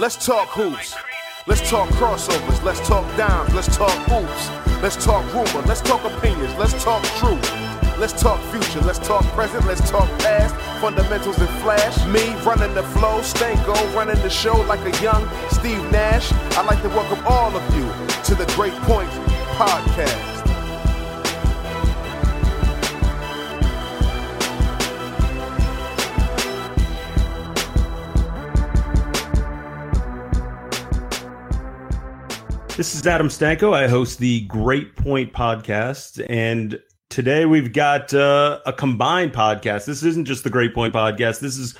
Let's talk hoops. Let's talk crossovers. Let's talk dimes. Let's talk hoops. Let's talk rumor. Let's talk opinions. Let's talk truth. Let's talk future. Let's talk present. Let's talk past. Fundamentals and flash. Me running the flow. Stanko running the show like a young Steve Nash. I'd like to welcome all of you to the Great Point Podcast. This is Adam Stanko. I host the Great Point Podcast, and today we've got a combined podcast. This isn't just the Great Point Podcast. This is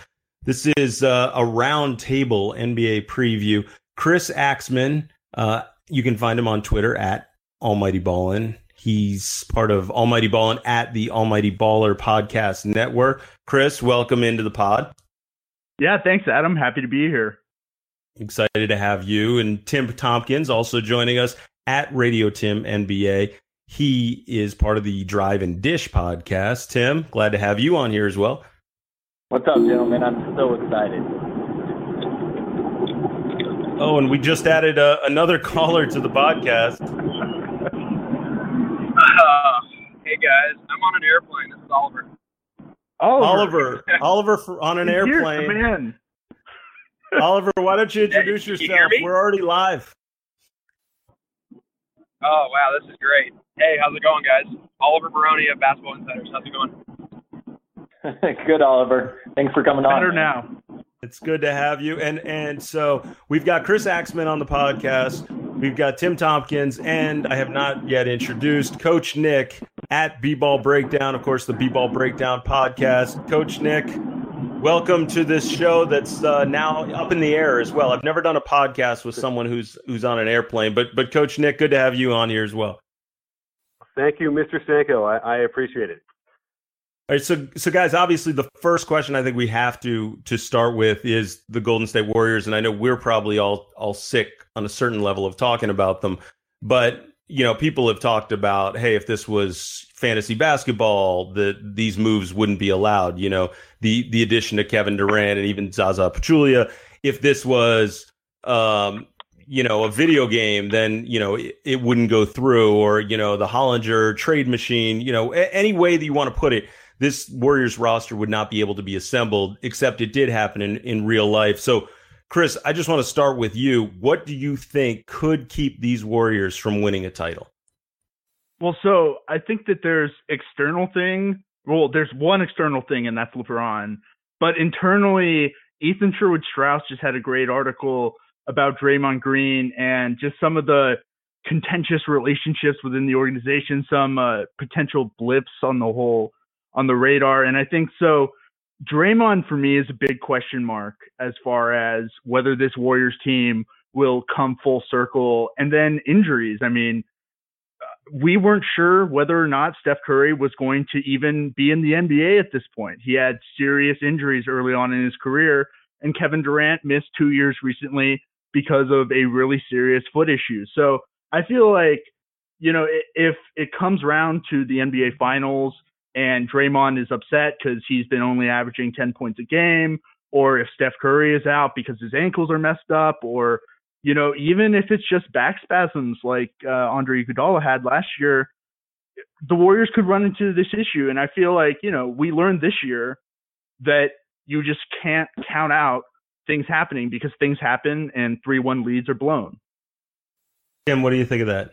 a roundtable NBA preview. Chris Aschmann, you can find him on Twitter at Almighty Ballin'. He's part of Almighty Ballin' at the Almighty Baller Podcast Network. Chris, welcome into the pod. Yeah, thanks, Adam. Happy to be here. Excited to have you. And Tim Tompkins also joining us at Radio Tim NBA. He is part of the Drive and Dish Podcast. Tim, glad to have you on here as well. What's up, gentlemen? I'm so excited. Oh, and we just added another caller to the podcast. Hey, guys. I'm on an airplane. This is Oliver. Oliver on an airplane. Here's the man. Oliver, why don't you introduce yourself? We're already live. Oh, wow, this is great. Hey, how's it going, guys? Oliver Maroney of Basketball Insiders. How's it going? Good, Oliver. Thanks for coming on. Better now. It's good to have you. And so we've got Chris Aschmann on the podcast. We've got Tim Tompkins, and I have not yet introduced Coach Nick at B-Ball Breakdown. Of course, the B-Ball Breakdown podcast. Coach Nick, welcome to this show that's now up in the air as well. I've never done a podcast with someone who's on an airplane, but Coach Nick, good to have you on here as well. Thank you, Mr. Stanko. I appreciate it. All right, so guys, obviously the first question I think we have to start with is the Golden State Warriors, and I know we're probably all sick on a certain level of talking about them, but you know, people have talked about, hey, if this was fantasy basketball, these moves wouldn't be allowed. You know, the addition to Kevin Durant and even Zaza Pachulia. If this was, a video game, then, you know, it wouldn't go through. Or, you know, the Hollinger trade machine, you know, any way that you want to put it, this Warriors roster would not be able to be assembled, except it did happen in real life. So, Chris, I just want to start with you. What do you think could keep these Warriors from winning a title? Well, so I think that there's external thing. Well, there's one external thing, and that's LeBron. But internally, Ethan Sherwood-Strauss just had a great article about Draymond Green and just some of the contentious relationships within the organization, some potential blips on the radar. And I think so. Draymond, for me, is a big question mark as far as whether this Warriors team will come full circle. And then injuries. I mean, we weren't sure whether or not Steph Curry was going to even be in the NBA at this point. He had serious injuries early on in his career, and Kevin Durant missed 2 years recently because of a really serious foot issue. So I feel like, you know, if it comes round to the NBA Finals, and Draymond is upset because he's been only averaging 10 points a game, or if Steph Curry is out because his ankles are messed up, or, you know, even if it's just back spasms like Andre Iguodala had last year, the Warriors could run into this issue. And I feel like, you know, we learned this year that you just can't count out things happening because things happen and 3-1 leads are blown. Tim, what do you think of that?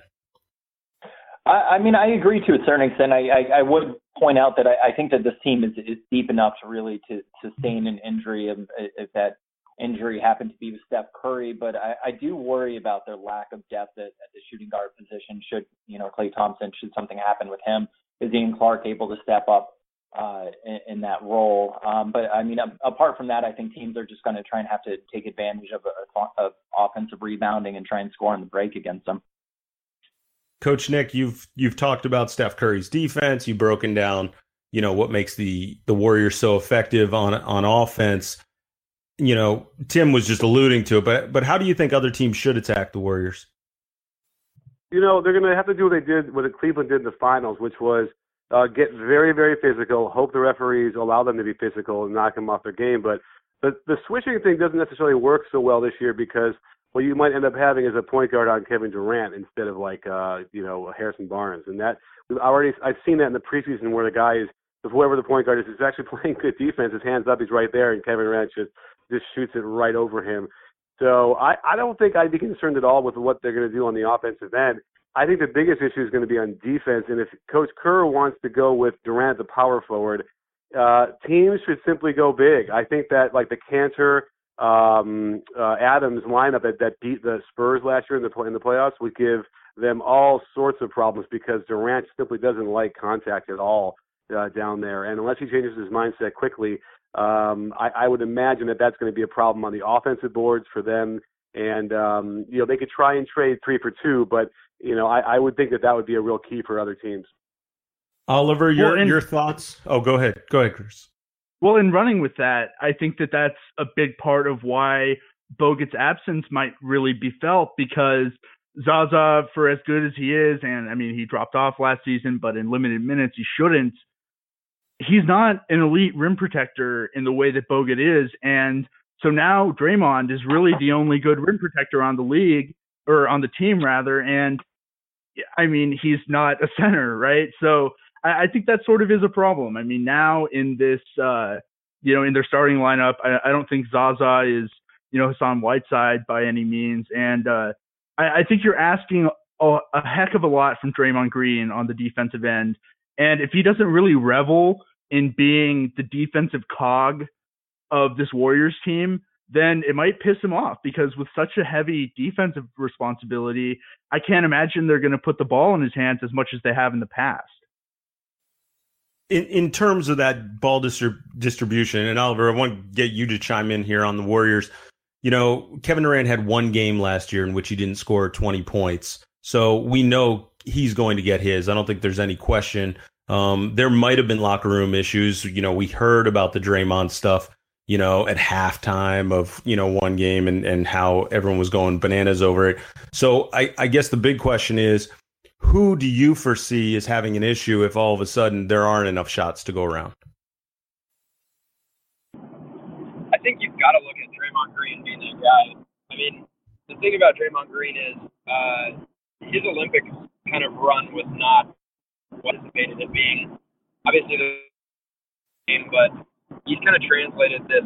I mean, I agree to a certain extent. I would point out that I think that this team is deep enough to really to sustain an injury if that injury happened to be with Steph Curry, but I do worry about their lack of depth at the shooting guard position. Should, you know, Klay Thompson, should something happen with him, is Ian Clark able to step up in that role? But I mean, apart from that, I think teams are just going to try and have to take advantage of offensive rebounding and try and score on the break against them. Coach Nick, you've talked about Steph Curry's defense. You've broken down, you know, what makes the Warriors so effective on offense. You know, Tim was just alluding to it, but how do you think other teams should attack the Warriors? You know, they're going to have to do what Cleveland did in the finals, which was get very, very physical, hope the referees allow them to be physical and knock them off their game. But the switching thing doesn't necessarily work so well this year, because what you might end up having is a point guard on Kevin Durant instead of Harrison Barnes. And that I've seen that in the preseason, where the guy is, whoever the point guard is actually playing good defense, his hand's up, he's right there, and Kevin Durant just shoots it right over him. So I don't think I'd be concerned at all with what they're going to do on the offensive end. I think the biggest issue is going to be on defense, and if Coach Kerr wants to go with Durant, the power forward, teams should simply go big. I think that like the Cantor, Adams lineup that beat the Spurs last year in the playoffs would give them all sorts of problems, because Durant simply doesn't like contact at all down there. And unless he changes his mindset quickly, I would imagine that that's going to be a problem on the offensive boards for them. And, you know, they could try and trade 3 for 2, but, you know, I would think that would be a real key for other teams. Oliver, your thoughts? Oh, go ahead, Chris. Well, in running with that, I think that that's a big part of why Bogut's absence might really be felt, because Zaza, for as good as he is, and I mean, he dropped off last season, but in limited minutes, he shouldn't. He's not an elite rim protector in the way that Bogut is, and so now Draymond is really the only good rim protector on the league, or on the team rather. And I mean, he's not a center, right? So I think that sort of is a problem. I mean, now in this, in their starting lineup, I don't think Zaza is, Hassan Whiteside by any means. And I think you're asking a heck of a lot from Draymond Green on the defensive end. And if he doesn't really revel in being the defensive cog of this Warriors team, then it might piss him off, because with such a heavy defensive responsibility, I can't imagine they're going to put the ball in his hands as much as they have in the past. In terms of that ball distribution, and Oliver, I want to get you to chime in here on the Warriors. You know, Kevin Durant had one game last year in which he didn't score 20 points. So we know he's going to get his. I don't think there's any question. There might have been locker room issues. You know, we heard about the Draymond stuff, you know, at halftime of, one game and how everyone was going bananas over it. So I guess the big question is, who do you foresee is having an issue if all of a sudden there aren't enough shots to go around? I think you've got to look at Draymond Green being that guy. I mean, the thing about Draymond Green is his Olympics kind of run was not what anticipated it being. Obviously, the game, but he's kind of translated this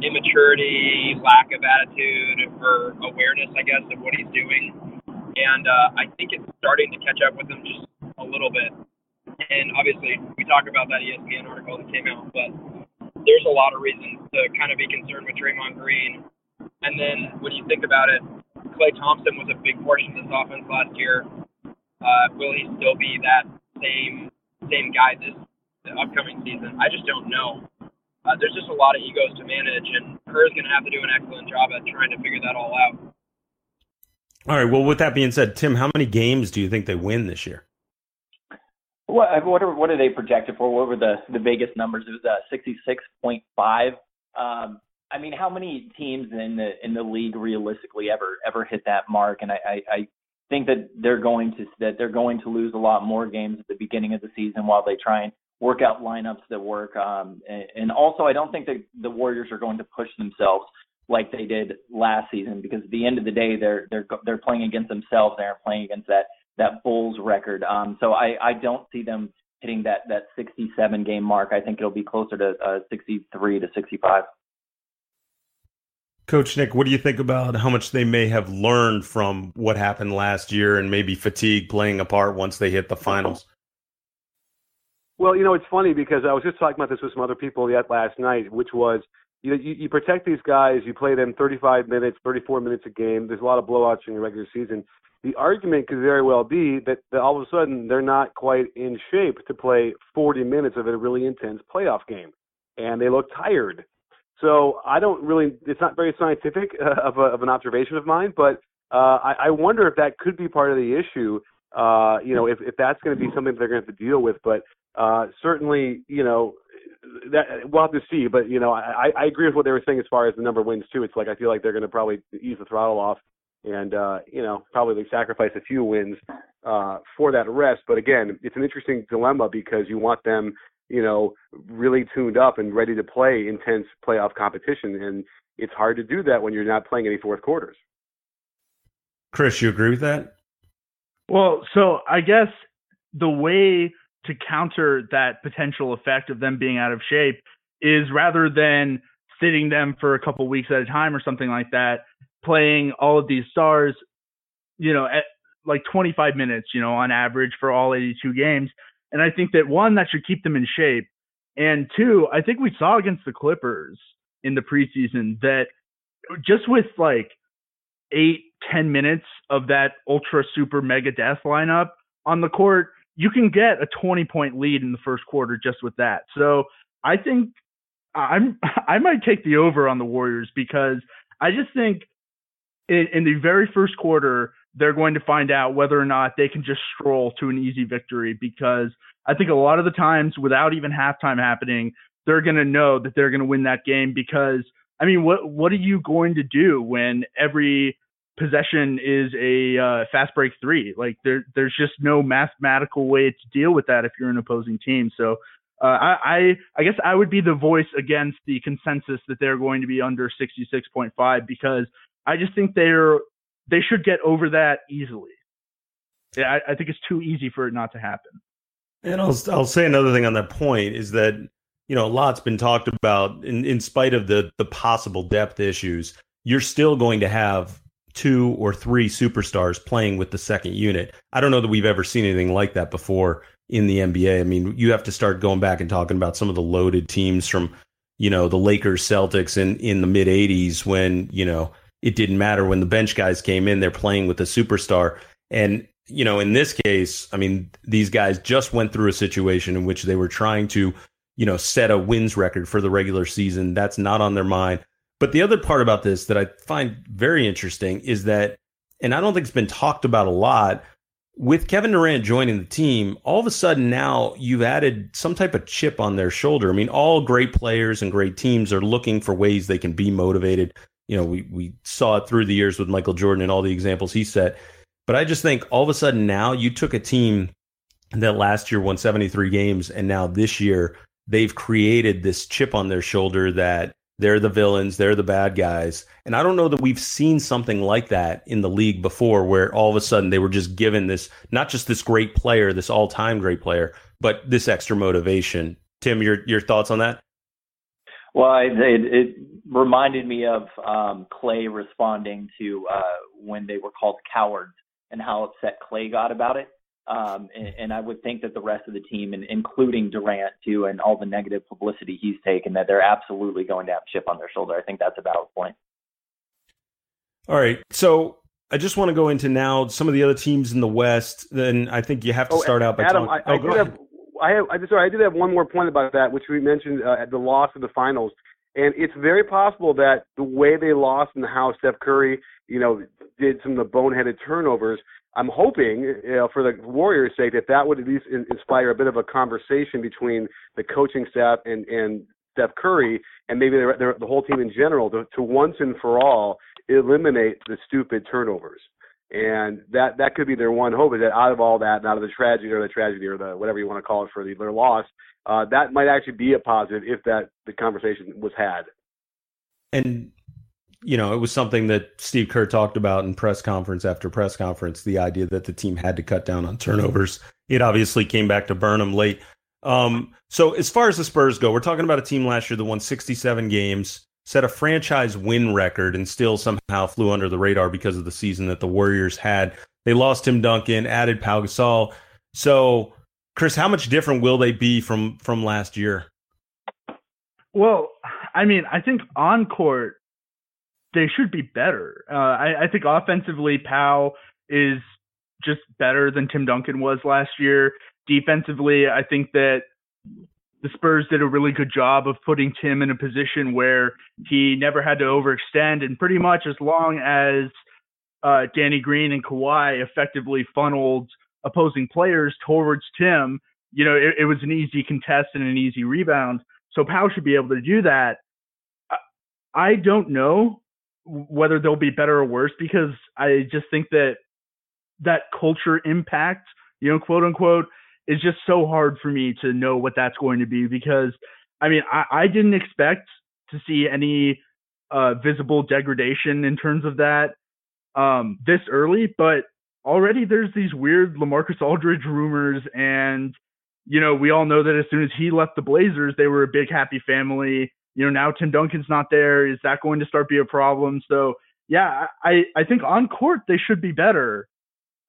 immaturity, lack of attitude, or awareness, I guess, of what he's doing. And I think it's starting to catch up with him just a little bit. And obviously, we talk about that ESPN article that came out, but there's a lot of reasons to kind of be concerned with Draymond Green. And then when you think about it, Klay Thompson was a big portion of this offense last year. Will he still be that same guy this upcoming season? I just don't know. There's just a lot of egos to manage, and Kerr's going to have to do an excellent job at trying to figure that all out. All right. Well, with that being said, Tim, how many games do you think they win this year? What are they projected for? What were the Vegas numbers? It was 66.5. I mean, how many teams in the league realistically ever hit that mark? And I think that they're going to lose a lot more games at the beginning of the season while they try and work out lineups that work. And also, I don't think that the Warriors are going to push themselves like they did last season, because at the end of the day, they're playing against themselves. They're playing against that Bulls record. So I don't see them hitting that 67 game mark. I think it'll be closer to 63 to 65. Coach Nick, what do you think about how much they may have learned from what happened last year, and maybe fatigue playing a part once they hit the finals? Well, it's funny because I was just talking about this with some other people last night, which was You protect these guys. You play them 35 minutes, 34 minutes a game. There's a lot of blowouts in your regular season. The argument could very well be that all of a sudden they're not quite in shape to play 40 minutes of a really intense playoff game, and they look tired. So I don't really – it's not very scientific of an observation of mine, but I wonder if that could be part of the issue, if that's going to be something that they're going to have to deal with. But certainly, that we'll have to see. But, I agree with what they were saying as far as the number of wins, too. It's like I feel like they're going to probably ease the throttle off and, probably sacrifice a few wins for that rest. But, again, it's an interesting dilemma because you want them – really tuned up and ready to play intense playoff competition. And it's hard to do that when you're not playing any fourth quarters. Chris, you agree with that? Well, so I guess the way to counter that potential effect of them being out of shape is rather than sitting them for a couple weeks at a time or something like that, playing all of these stars, at like 25 minutes, on average for all 82 games. And I think that, one, that should keep them in shape. And two, I think we saw against the Clippers in the preseason that just with like 8-10 minutes of that ultra super mega death lineup on the court, you can get a 20-point lead in the first quarter just with that. So I think I might take the over on the Warriors because I just think in the very first quarter, they're going to find out whether or not they can just stroll to an easy victory, because I think a lot of the times without even halftime happening, they're going to know that they're going to win that game because, I mean, what are you going to do when every possession is a fast break three? Like there's just no mathematical way to deal with that if you're an opposing team. So I guess I would be the voice against the consensus that they're going to be under 66.5 because I just think they should get over that easily. Yeah, I think it's too easy for it not to happen. And I'll say another thing on that point is that, a lot's been talked about in spite of the possible depth issues, you're still going to have 2 or 3 superstars playing with the second unit. I don't know that we've ever seen anything like that before in the NBA. I mean, you have to start going back and talking about some of the loaded teams from, the Lakers, Celtics in the mid 80s when, it didn't matter when the bench guys came in, they're playing with a superstar. And, in this case, I mean, these guys just went through a situation in which they were trying to, set a wins record for the regular season. That's not on their mind. But the other part about this that I find very interesting is that, and I don't think it's been talked about a lot, with Kevin Durant joining the team, all of a sudden now you've added some type of chip on their shoulder. I mean, all great players and great teams are looking for ways they can be motivated. We saw it through the years with Michael Jordan and all the examples he set. But I just think all of a sudden now you took a team that last year won 73 games, and now this year they've created this chip on their shoulder that they're the villains, they're the bad guys. And I don't know that we've seen something like that in the league before where all of a sudden they were just given this, not just this great player, this all-time great player, but this extra motivation. Tim, your thoughts on that? Well, it reminded me of Klay responding to when they were called cowards and how upset Klay got about it. And I would think that the rest of the team, and including Durant too, and all the negative publicity he's taken, that they're absolutely going to have a chip on their shoulder. I think that's a valid point. All right. So I just want to go into now some of the other teams in the West. Then I think you have to start out by Adam, talking. I did have one more point about that, which we mentioned at the loss of the finals. And it's very possible that the way they lost and how Steph Curry, did some of the boneheaded turnovers, I'm hoping for the Warriors' sake that would at least inspire a bit of a conversation between the coaching staff and Steph Curry and maybe the whole team in general to once and for all eliminate the stupid turnovers. And that could be their one hope, is that out of all that, and out of the tragedy or the whatever you want to call it for their loss, that might actually be a positive if the conversation was had. And, it was something that Steve Kerr talked about in press conference after press conference, the idea that the team had to cut down on turnovers. It obviously came back to burn them late. So as far as the Spurs go, we're talking about a team last year that won 67 games. Set a franchise win record and still somehow flew under the radar because of the season that the Warriors had. They lost Tim Duncan, added Pau Gasol. So, Chris, how much different will they be from last year? Well, I mean, I think on court, they should be better. I think offensively, Pau is just better than Tim Duncan was last year. Defensively, I think that the Spurs did a really good job of putting Tim in a position where he never had to overextend. And pretty much as long as Danny Green and Kawhi effectively funneled opposing players towards Tim, you know, it was an easy contest and an easy rebound. So Pau should be able to do that. I don't know whether they'll be better or worse, because I just think that culture impact, you know, quote unquote, is just so hard for me to know what that's going to be, because I mean, I didn't expect to see any visible degradation in terms of that this early, but already there's these weird LaMarcus Aldridge rumors. And, you know, we all know that as soon as he left the Blazers, they were a big, happy family. You know, now Tim Duncan's not there. Is that going to start be a problem? So yeah, I think on court, they should be better.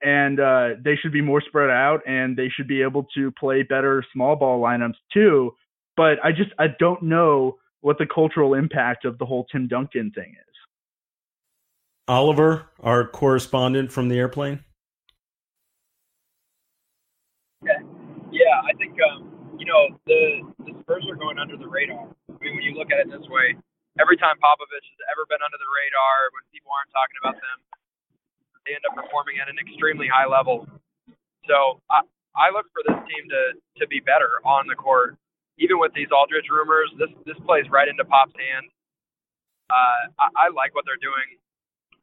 And they should be more spread out, and they should be able to play better small ball lineups too. But I don't know what the cultural impact of the whole Tim Duncan thing is. Oliver, our correspondent from the airplane. Yeah, I think, you know, the Spurs are going under the radar. I mean, when you look at it this way, every time Popovich has ever been under the radar, when people aren't talking about them, they end up performing at an extremely high level. So I look for this team to be better on the court. Even with these Aldridge rumors, this plays right into Pop's hand. I like what they're doing.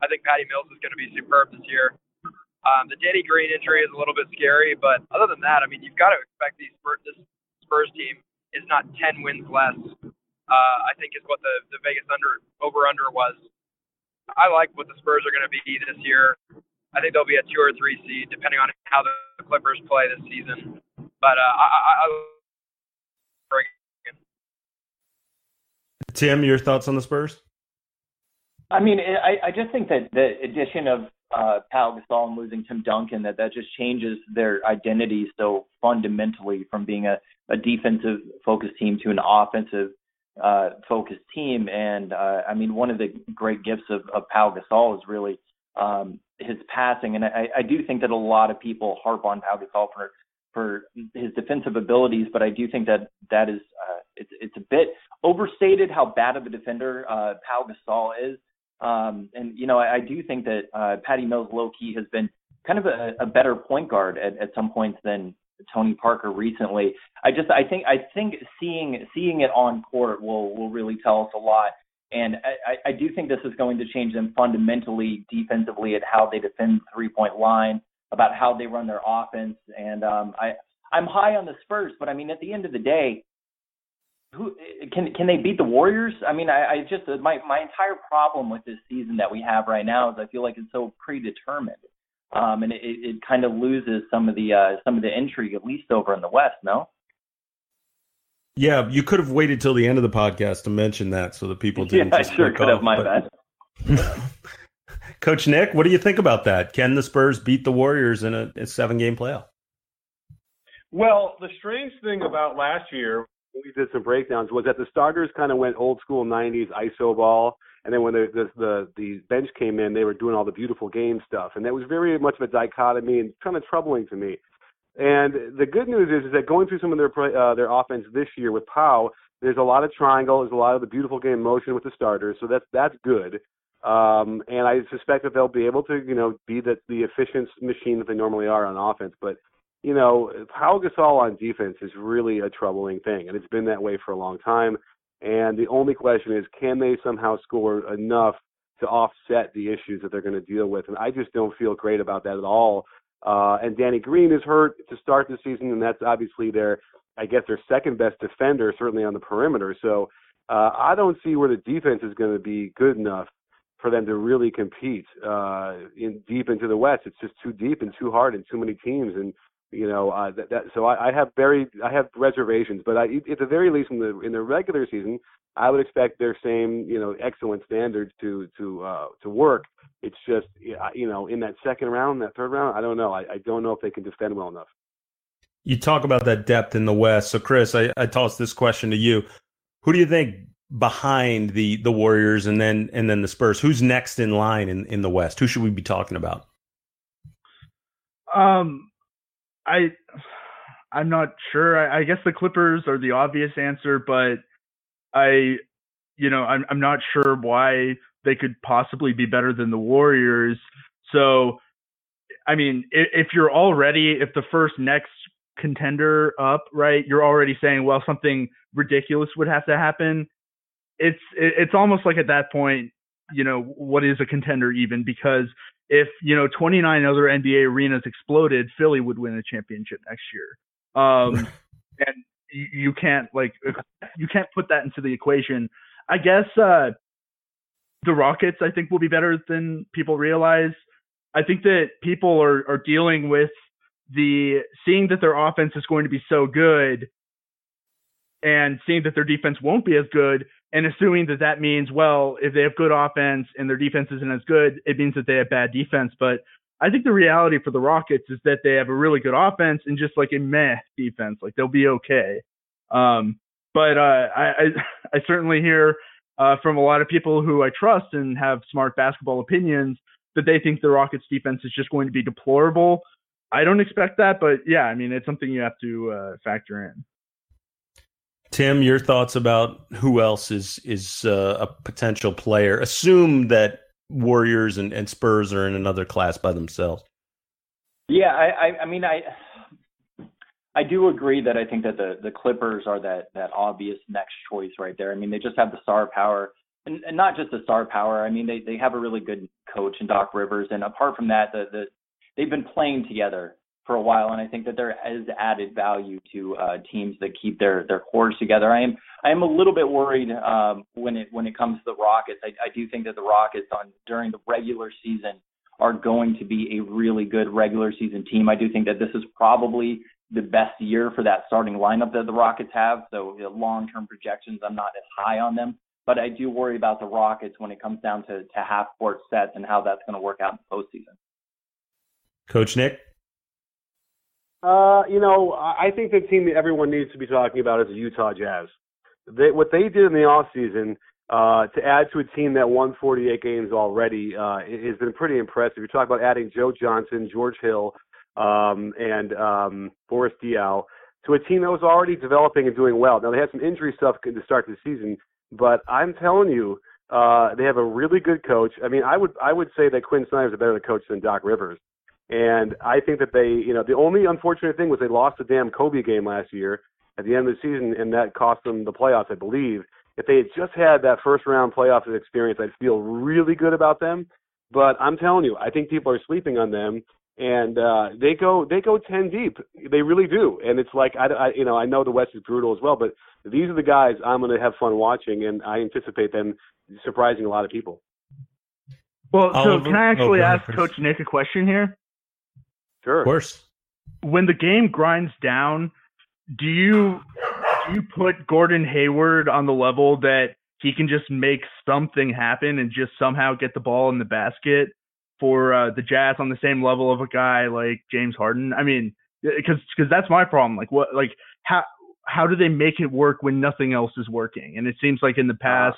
I think Patty Mills is going to be superb this year. The Danny Green injury is a little bit scary, but other than that, I mean, you've got to expect this Spurs team is not 10 wins less, I think is what the Vegas over-under was. I like what the Spurs are going to be this year. I think they'll be a 2 or 3 seed, depending on how the Clippers play this season. But Tim, your thoughts on the Spurs? I mean, I just think that the addition of Pau Gasol and losing Tim Duncan, that just changes their identity so fundamentally from being a defensive-focused team to an offensive focused team. And I mean, one of the great gifts of Pau Gasol is really his passing. And I do think that a lot of people harp on Pau Gasol for his defensive abilities, but I do think that is it's a bit overstated how bad of a defender Pau Gasol is. And, you know, I do think that Patty Mills low-key has been kind of a better point guard at some points than Tony Parker recently. I think seeing it on court will really tell us a lot. And I do think this is going to change them fundamentally defensively, at how they defend the three-point line, about how they run their offense. And I'm high on the Spurs, but I mean, at the end of the day, who can they beat the Warriors? I mean, I just my entire problem with this season that we have right now is I feel like it's so predetermined. And it kind of loses some of the intrigue, at least over in the West, no? Yeah, you could have waited till the end of the podcast to mention that so that people didn't. Yeah, I sure could have, my bad. Coach Nick, what do you think about that? Can the Spurs beat the Warriors in a 7-game playoff? Well, the strange thing about last year, we did some breakdowns, was that the starters kind of went old school 90s ISO ball. And then when the bench came in, they were doing all the beautiful game stuff. And that was very much of a dichotomy and kind of troubling to me. And the good news is that going through some of their offense this year with Pau, there's a lot of triangle. There's a lot of the beautiful game motion with the starters. So that's good. And I suspect that they'll be able to, you know, be the efficient machine that they normally are on offense. But, you know, Pau Gasol on defense is really a troubling thing. And it's been that way for a long time. And the only question is, can they somehow score enough to offset the issues that they're going to deal with? And I just don't feel great about that at all. And Danny Green is hurt to start the season, and that's obviously their second-best defender, certainly on the perimeter. So I don't see where the defense is going to be good enough for them to really compete in deep into the West. It's just too deep and too hard and too many teams. And you know, so I have reservations, but at the very least in the regular season, I would expect their same, you know, excellent standards to work. It's just, you know, in that second round, that third round, I don't know. I don't know if they can defend well enough. You talk about that depth in the West. So Chris, I toss this question to you. Who do you think behind the Warriors and then the Spurs? Who's next in line in the West? Who should we be talking about? I'm not sure. I guess the Clippers are the obvious answer, but I'm not sure why they could possibly be better than the Warriors. So, I mean, if the first next contender up, right, you're already saying, well, something ridiculous would have to happen. It's almost like at that point, what is a contender even? Because if, 29 other NBA arenas exploded, Philly would win a championship next year. And you can't put that into the equation. I guess the Rockets, I think, will be better than people realize. I think that people are dealing with seeing that their offense is going to be so good and seeing that their defense won't be as good, and assuming that that means, well, if they have good offense and their defense isn't as good, it means that they have bad defense. But I think the reality for the Rockets is that they have a really good offense and just like a meh defense. Like, they'll be okay. But I certainly hear from a lot of people who I trust and have smart basketball opinions that they think the Rockets defense is just going to be deplorable. I don't expect that, but yeah, I mean, it's something you have to factor in. Tim, your thoughts about who else is a potential player? Assume that Warriors and Spurs are in another class by themselves. Yeah, I mean, I do agree that I think that the Clippers are that obvious next choice right there. I mean, they just have the star power, and not just the star power. I mean, they have a really good coach in Doc Rivers, and apart from that, they've been playing together for a while, and I think that there is added value to teams that keep their cores together. I am a little bit worried when it comes to the Rockets. I do think that the Rockets during the regular season are going to be a really good regular season team. I do think that this is probably the best year for that starting lineup that the Rockets have. So the long-term projections, I'm not as high on them, but I do worry about the Rockets when it comes down to half-court sets and how that's going to work out in the postseason. Coach Nick? I think the team that everyone needs to be talking about is the Utah Jazz. What they did in the offseason to add to a team that won 48 games already has been pretty impressive. You're talking about adding Joe Johnson, George Hill, and Boris Diaw to a team that was already developing and doing well. Now, they had some injury stuff to start the season, but I'm telling you, they have a really good coach. I mean, I would say that Quinn Snyder is a better coach than Doc Rivers. And I think that they, the only unfortunate thing was they lost the damn Kobe game last year at the end of the season, and that cost them the playoffs, I believe. If they had just had that first-round playoff experience, I'd feel really good about them. But I'm telling you, I think people are sleeping on them. And they go 10 deep. They really do. And it's like, I know the West is brutal as well, but these are the guys I'm going to have fun watching, and I anticipate them surprising a lot of people. Well, so can I actually ask Coach Nick a question here? Sure. Of course. When the game grinds down, do you put Gordon Hayward on the level that he can just make something happen and just somehow get the ball in the basket for the Jazz on the same level of a guy like James Harden? I mean, because that's my problem. Like, what? Like, how do they make it work when nothing else is working? And it seems like in the past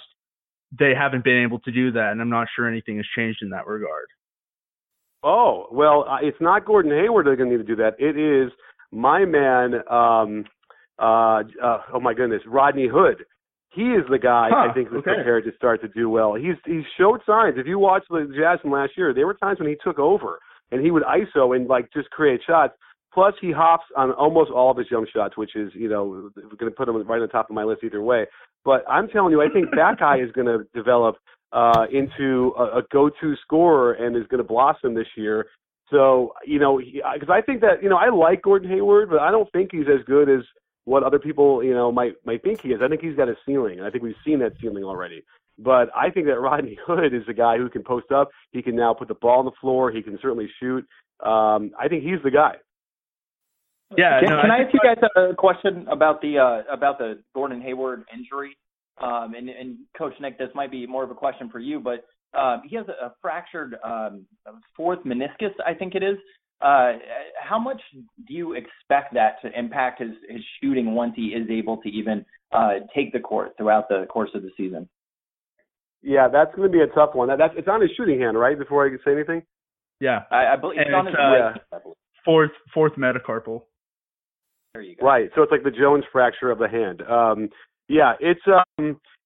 they haven't been able to do that, and I'm not sure anything has changed in that regard. Oh, well, it's not Gordon Hayward that's going to need to do that. It is my man, Rodney Hood. He is the guy I think was prepared to start to do well. He showed signs. If you watch the Jazz from last year, there were times when he took over and he would ISO and just create shots. Plus, he hops on almost all of his jump shots, which is, going to put him right on the top of my list either way. But I'm telling you, I think that guy is going to develop into a go-to scorer and is going to blossom this year. So, because I think that, I like Gordon Hayward, but I don't think he's as good as what other people, might think he is. I think he's got a ceiling, and I think we've seen that ceiling already. But I think that Rodney Hood is the guy who can post up. He can now put the ball on the floor. He can certainly shoot. I think he's the guy. Yeah. Can I ask you guys a question about the Gordon Hayward injury? And Coach Nick, this might be more of a question for you, but he has a fractured fourth meniscus, I think it is. How much do you expect that to impact his shooting once he is able to even take the court throughout the course of the season? Yeah, that's going to be a tough one. It's on his shooting hand, right? Before I can say anything. Yeah, I believe it's on his fourth metacarpal. There you go. Right, so it's like the Jones fracture of the hand. Yeah, it's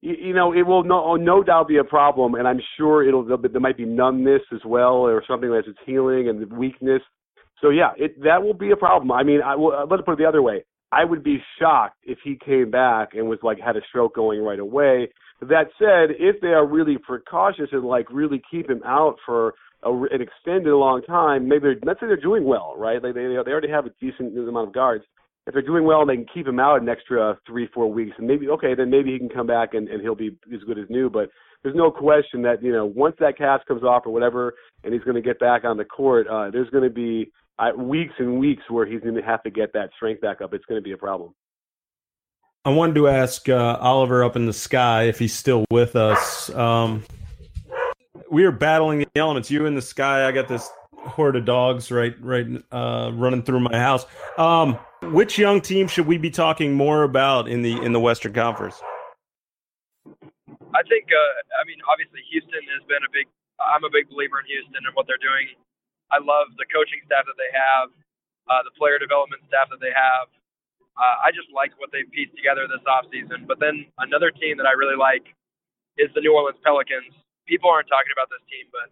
it will no doubt be a problem, and I'm sure there might be numbness as well, or something that's its healing and the weakness. So yeah, that will be a problem. I mean, let's put it the other way. I would be shocked if he came back and was like had a stroke going right away. That said, if they are really precautious and like really keep him out for an extended long time, maybe let's say they're doing well, right? Like they already have a decent amount of guards. If they're doing well, they can keep him out an extra 3-4 weeks, and maybe he can come back and he'll be as good as new. But there's no question that once that cast comes off or whatever, and he's going to get back on the court, there's going to be weeks and weeks where he's going to have to get that strength back up. It's going to be a problem. I wanted to ask Oliver up in the sky if he's still with us. We are battling the elements. You in the sky. I got this horde of dogs right running through my house. Which young team should we be talking more about in the Western Conference? I think, obviously Houston has been I'm a big believer in Houston and what they're doing. I love the coaching staff that they have, the player development staff that they have. I just like what they've pieced together this offseason. But then another team that I really like is the New Orleans Pelicans. People aren't talking about this team, but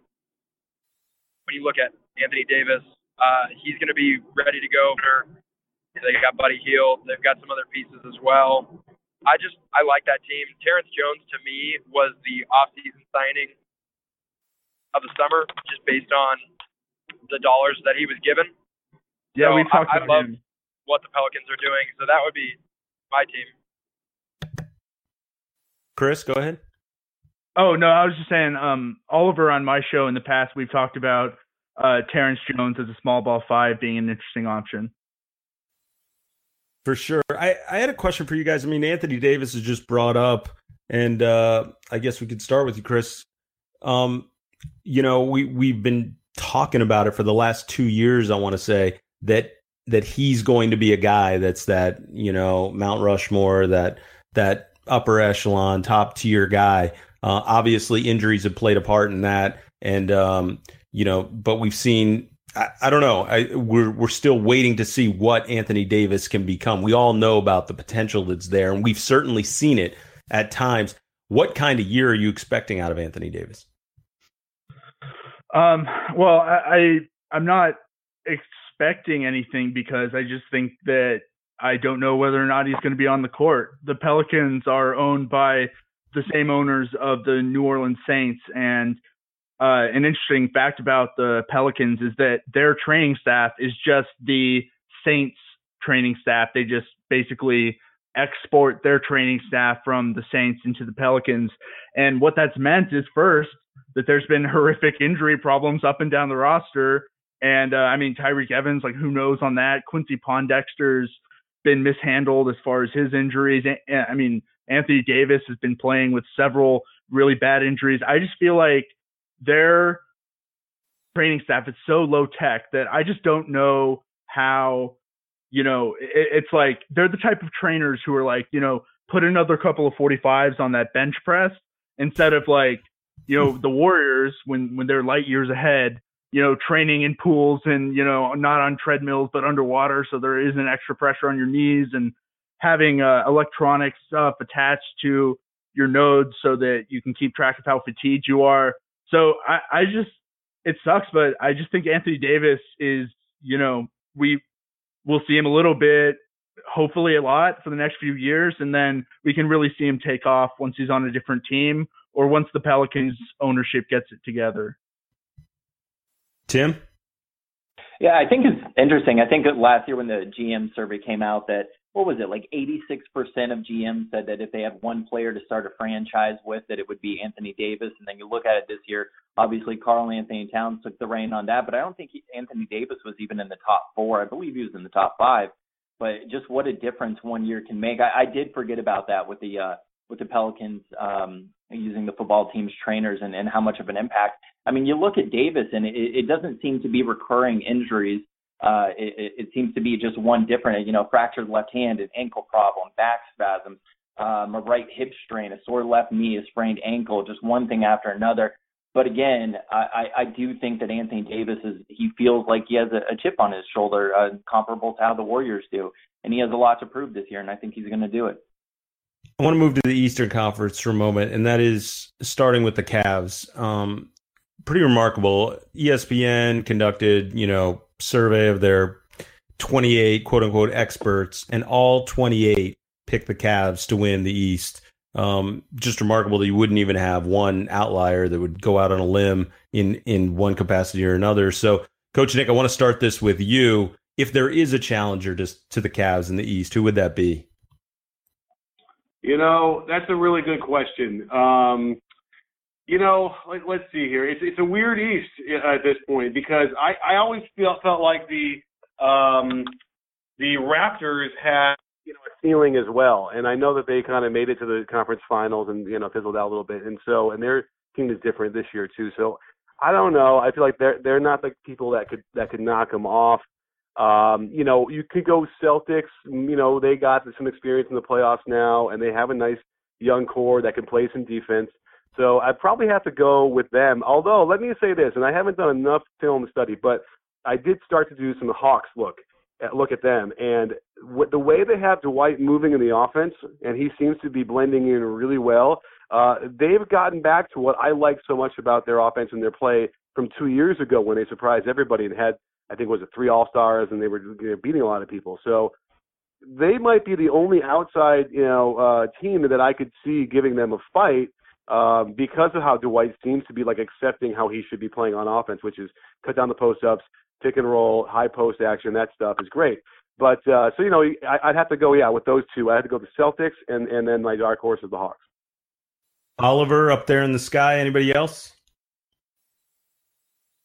when you look at Anthony Davis, he's going to be ready to go. They got Buddy Hield. They've got some other pieces as well. I like that team. Terrence Jones, to me, was the offseason signing of the summer, just based on the dollars that he was given. Yeah, so we talked about him. What the Pelicans are doing. So that would be my team. Chris, go ahead. Oh, no, I was just saying, Oliver, on my show in the past, we've talked about Terrence Jones as a small ball five being an interesting option. For sure. I had a question for you guys. I mean, Anthony Davis is just brought up, and I guess we could start with you, Chris. We've been talking about it for the last 2 years, I want to say, that he's going to be a guy that's Mount Rushmore, that upper echelon, top tier guy. Obviously, injuries have played a part in that, and but we've seen. I don't know. We're still waiting to see what Anthony Davis can become. We all know about the potential that's there, and we've certainly seen it at times. What kind of year are you expecting out of Anthony Davis? Well, I'm not expecting anything because I just think that I don't know whether or not he's going to be on the court. The Pelicans are owned by the same owners of the New Orleans Saints, and an interesting fact about the Pelicans is that their training staff is just the Saints training staff. They just basically export their training staff from the Saints into the Pelicans. And what that's meant is, first, that there's been horrific injury problems up and down the roster. And Tyreek Evans, who knows on that? Quincy Pondexter's been mishandled as far as his injuries. Anthony Davis has been playing with several really bad injuries. I just feel like their training staff is so low tech that I just don't know how, it's like they're the type of trainers who are put another couple of 45s on that bench press instead of the Warriors when they're light years ahead, training in pools and, not on treadmills, but underwater. So there isn't extra pressure on your knees and having electronic stuff attached to your nodes so that you can keep track of how fatigued you are. So it sucks, but I just think Anthony Davis is, we will see him a little bit, hopefully a lot for the next few years. And then we can really see him take off once he's on a different team or once the Pelicans ownership gets it together. Tim? Yeah, I think it's interesting. I think that last year when the GM survey came out that, 86% of GMs said that if they have one player to start a franchise with, that it would be Anthony Davis. And then you look at it this year, obviously Karl-Anthony Towns took the reign on that, but I don't think Anthony Davis was even in the top four. I believe he was in the top five, but just what a difference 1 year can make. I did forget about that with the Pelicans using the football team's trainers and how much of an impact. You look at Davis and it doesn't seem to be recurring injuries. It seems to be just one different, fractured left hand, an ankle problem, back spasms, a right hip strain, a sore left knee, a sprained ankle, just one thing after another. But again, I do think that Anthony Davis he feels like he has a chip on his shoulder, comparable to how the Warriors do. And he has a lot to prove this year, and I think he's going to do it. I want to move to the Eastern Conference for a moment, and that is starting with the Cavs. Pretty remarkable. ESPN conducted, survey of their 28 quote-unquote experts, and all 28 picked the Cavs to win the East. Just remarkable that you wouldn't even have one outlier that would go out on a limb in one capacity or another. So, Coach Nick, I want to start this with you. If there is a challenger to the Cavs in the East, who would that be? That's a really good question. Let's see here. It's a weird East at this point because I always felt like the Raptors had a ceiling as well, and I know that they kind of made it to the conference finals and fizzled out a little bit, and their team is different this year too. So I don't know. I feel like they're not the people that could knock them off. You could go Celtics. They got some experience in the playoffs now, and they have a nice young core that can play some defense. So I probably have to go with them. Although, let me say this, and I haven't done enough film study, but I did start to do some Hawks look at them. And the way they have Dwight moving in the offense, and he seems to be blending in really well, they've gotten back to what I like so much about their offense and their play from 2 years ago when they surprised everybody and had, I think, was it 3 All-Stars, and they were beating a lot of people. So they might be the only outside team that I could see giving them a fight. Because of how Dwight seems to be accepting how he should be playing on offense, which is cut down the post-ups, pick and roll, high post action, that stuff is great. But I'd have to go, with those two. I'd have to go the Celtics and then my dark horse is the Hawks. Oliver, up there in the sky, anybody else?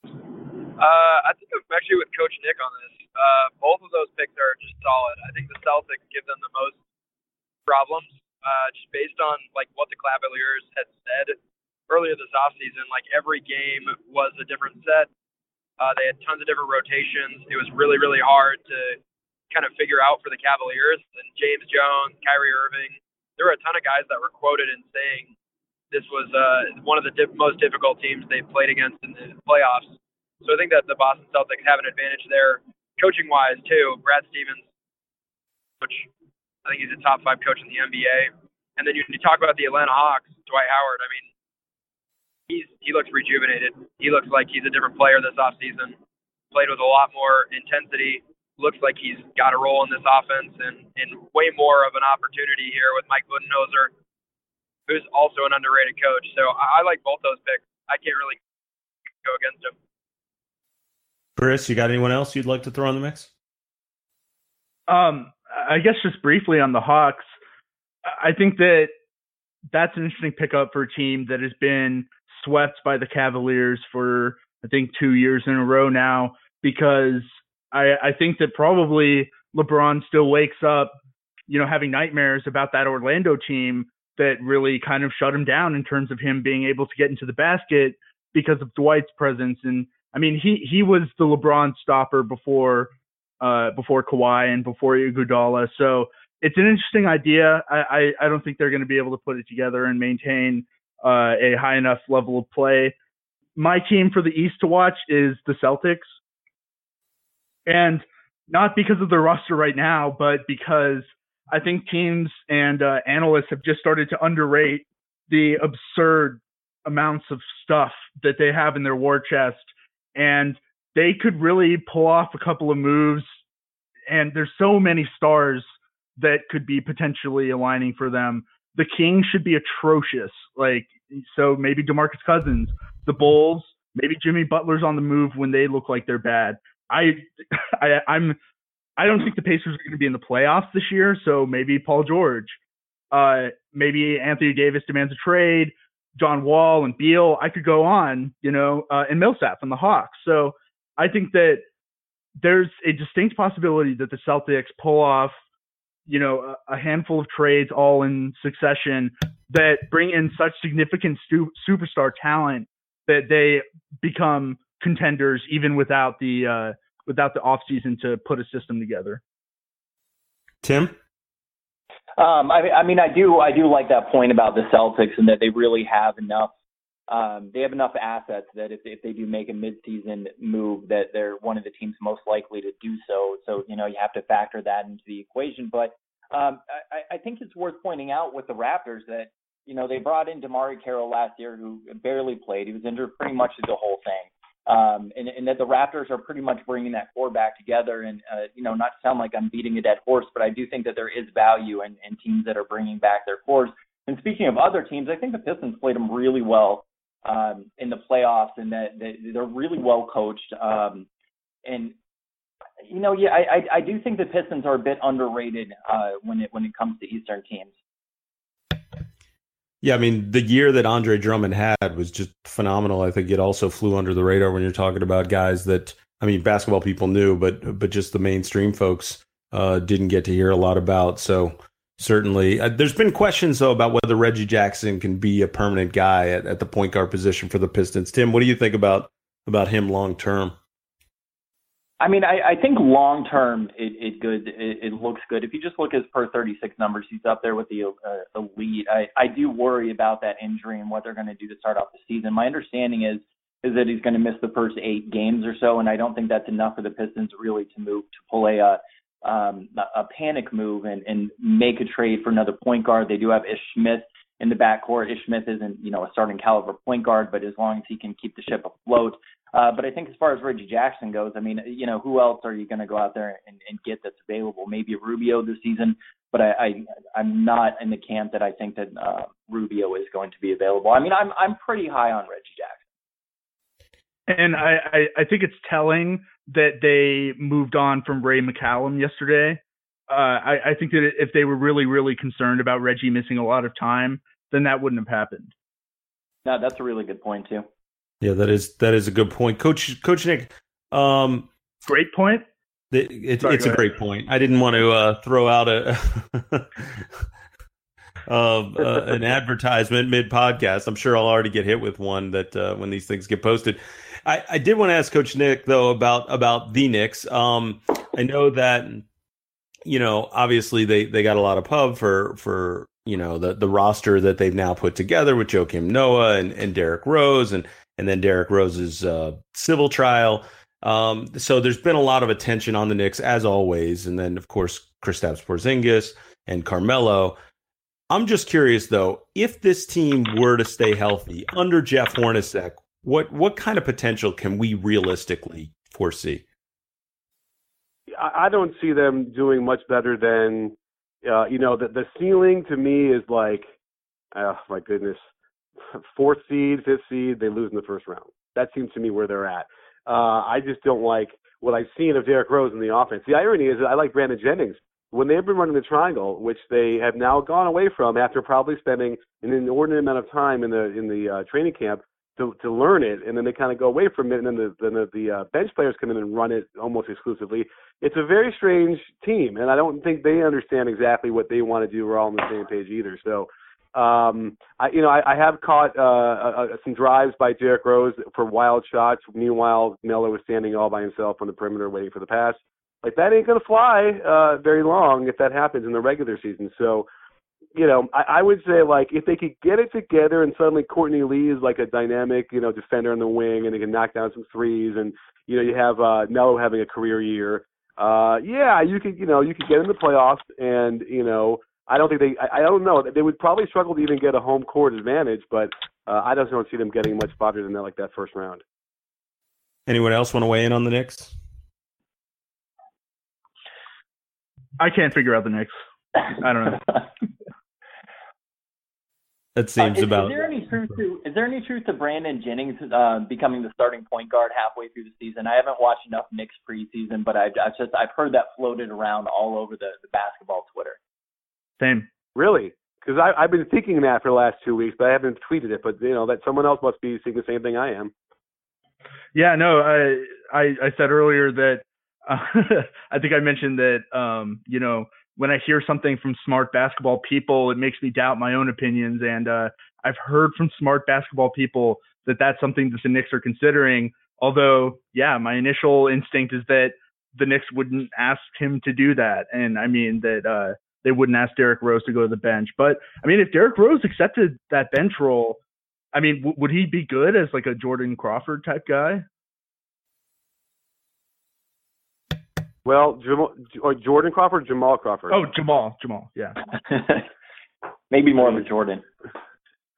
I think I'm actually with Coach Nick on this. Both of those picks are just solid. I think the Celtics give them the most problems. Just based on what the Cavaliers had said earlier this offseason, every game was a different set. They had tons of different rotations. It was really, really hard to kind of figure out for the Cavaliers. And James Jones, Kyrie Irving, there were a ton of guys that were quoted in saying this was one of the most difficult teams they played against in the playoffs. So I think that the Boston Celtics have an advantage there, coaching-wise, too. Brad Stevens, which I think he's a top 5 coach in the NBA. And then you talk about the Atlanta Hawks, Dwight Howard. I mean, he looks rejuvenated. He looks like he's a different player this offseason. Played with a lot more intensity. Looks like he's got a role in this offense and way more of an opportunity here with Mike Budenholzer, who's also an underrated coach. So I like both those picks. I can't really go against him. Chris, you got anyone else you'd like to throw in the mix? I guess just briefly on the Hawks, I think that's an interesting pickup for a team that has been swept by the Cavaliers for, I think, 2 years in a row now, because I think that probably LeBron still wakes up, having nightmares about that Orlando team that really kind of shut him down in terms of him being able to get into the basket because of Dwight's presence. And I mean, he was the LeBron stopper before Kawhi and before Iguodala. So it's an interesting idea. I don't think they're going to be able to put it together and maintain a high enough level of play. My team for the East to watch is the Celtics. And not because of the roster right now, but because I think teams and analysts have just started to underrate the absurd amounts of stuff that they have in their war chest. And they could really pull off a couple of moves, and there's so many stars that could be potentially aligning for them. The Kings should be atrocious. So maybe DeMarcus Cousins, the Bulls, maybe Jimmy Butler's on the move when they look like they're bad. I don't think the Pacers are going to be in the playoffs this year. So maybe Paul George, maybe Anthony Davis demands a trade, John Wall and Beal. I could go on, and Millsap and the Hawks. So I think that there's a distinct possibility that the Celtics pull off, a handful of trades all in succession that bring in such significant superstar talent that they become contenders even without the without the offseason to put a system together. Tim? I do like that point about the Celtics and that they really have enough. They have enough assets that if they do make a midseason move, that they're one of the teams most likely to do so. So, you know, you have to factor that into the equation. But I think it's worth pointing out with the Raptors that, you know, they brought in Damari Carroll last year, who barely played. He was injured pretty much the whole thing. And that the Raptors are pretty much bringing that core back together. And, you know, not to sound like I'm beating a dead horse, but I do think that there is value in teams that are bringing back their cores. And speaking of other teams, I think the Pistons played them really well in the playoffs, and that they're really well coached. And, you know, yeah, I do think the Pistons are a bit underrated when it comes to Eastern teams. Yeah, I mean, the year that Andre Drummond had was just phenomenal. I think it also flew under the radar when you're talking about guys that, I mean, basketball people knew, but just the mainstream folks didn't get to hear a lot about. So certainly there's been questions, though, about whether Reggie Jackson can be a permanent guy at the point guard position for the Pistons. Tim, what do you think about him long term? I mean, I think long term it looks good. If you just look at his per 36 numbers, he's up there with the elite. I do worry about that injury and what they're going to do to start off the season. My understanding is that he's going to miss the first 8 games or so, and I don't think that's enough for the Pistons really to pull a panic move and make a trade for another point guard. They do have Ish Smith in the backcourt. Ish Smith isn't, you know, a starting caliber point guard, but as long as he can keep the ship afloat. But I think as far as Reggie Jackson goes, I mean, you know, who else are you going to go out there and get that's available? Maybe Rubio this season, but I'm not in the camp that I think that Rubio is going to be available. I mean, I'm pretty high on Reggie Jackson. And I think it's telling that they moved on from Ray McCallum yesterday. I think that if they were really, really concerned about Reggie missing a lot of time, then that wouldn't have happened. No, that's a really good point, too. Yeah, that is a good point, Coach Nick. Great point. It's a great point. I didn't want to throw out an advertisement mid podcast. I'm sure I'll already get hit with one that when these things get posted. I did want to ask Coach Nick though about the Knicks. I know that, you know, obviously they got a lot of pub for you know the roster that they've now put together with Joakim Noah and Derek Rose and then Derek Rose's civil trial. So there's been a lot of attention on the Knicks, as always. And then, of course, Kristaps Porzingis and Carmelo. I'm just curious, though, if this team were to stay healthy under Jeff Hornacek, what kind of potential can we realistically foresee? I don't see them doing much better than, you know, the ceiling to me is like, oh, my goodness. 4th seed, 5th seed, they lose in the first round. That seems to me where they're at. I just don't like what I've seen of Derrick Rose in the offense. The irony is that I like Brandon Jennings. When they've been running the triangle, which they have now gone away from after probably spending an inordinate amount of time in the training camp to learn it, and then they kind of go away from it, and then the bench players come in and run it almost exclusively. It's a very strange team, and I don't think they understand exactly what they want to do. We're all on the same page either, so... I have caught some drives by Derrick Rose for wild shots. Meanwhile, Melo was standing all by himself on the perimeter waiting for the pass. Like, that ain't going to fly very long if that happens in the regular season. So, you know, I would say, like, if they could get it together and suddenly Courtney Lee is like a dynamic, you know, defender on the wing and they can knock down some threes and, you know, you have Melo having a career year. You could get in the playoffs and, you know, I don't know. They would probably struggle to even get a home court advantage, but I just don't see them getting much farther than that, like that first round. Anyone else want to weigh in on the Knicks? I can't figure out the Knicks. I don't know. That seems about. Is there any truth to Brandon Jennings becoming the starting point guard halfway through the season? I haven't watched enough Knicks preseason, but I've heard that floated around all over the basketball Twitter. Same. Really? Because I've been thinking that for the last 2 weeks, but I haven't tweeted it. But, you know, that someone else must be seeing the same thing I am. Yeah, no, I said earlier that I think I mentioned that, you know, when I hear something from smart basketball people, it makes me doubt my own opinions. And I've heard from smart basketball people that that's something that the Knicks are considering. Although, yeah, my initial instinct is that the Knicks wouldn't ask him to do that. And I mean that they wouldn't ask Derek Rose to go to the bench. But I mean, if Derek Rose accepted that bench role, I mean, would he be good as like a Jordan Crawford type guy? Well, Jordan Crawford or Jamal Crawford? Oh, Jamal, yeah. Maybe more of a Jordan.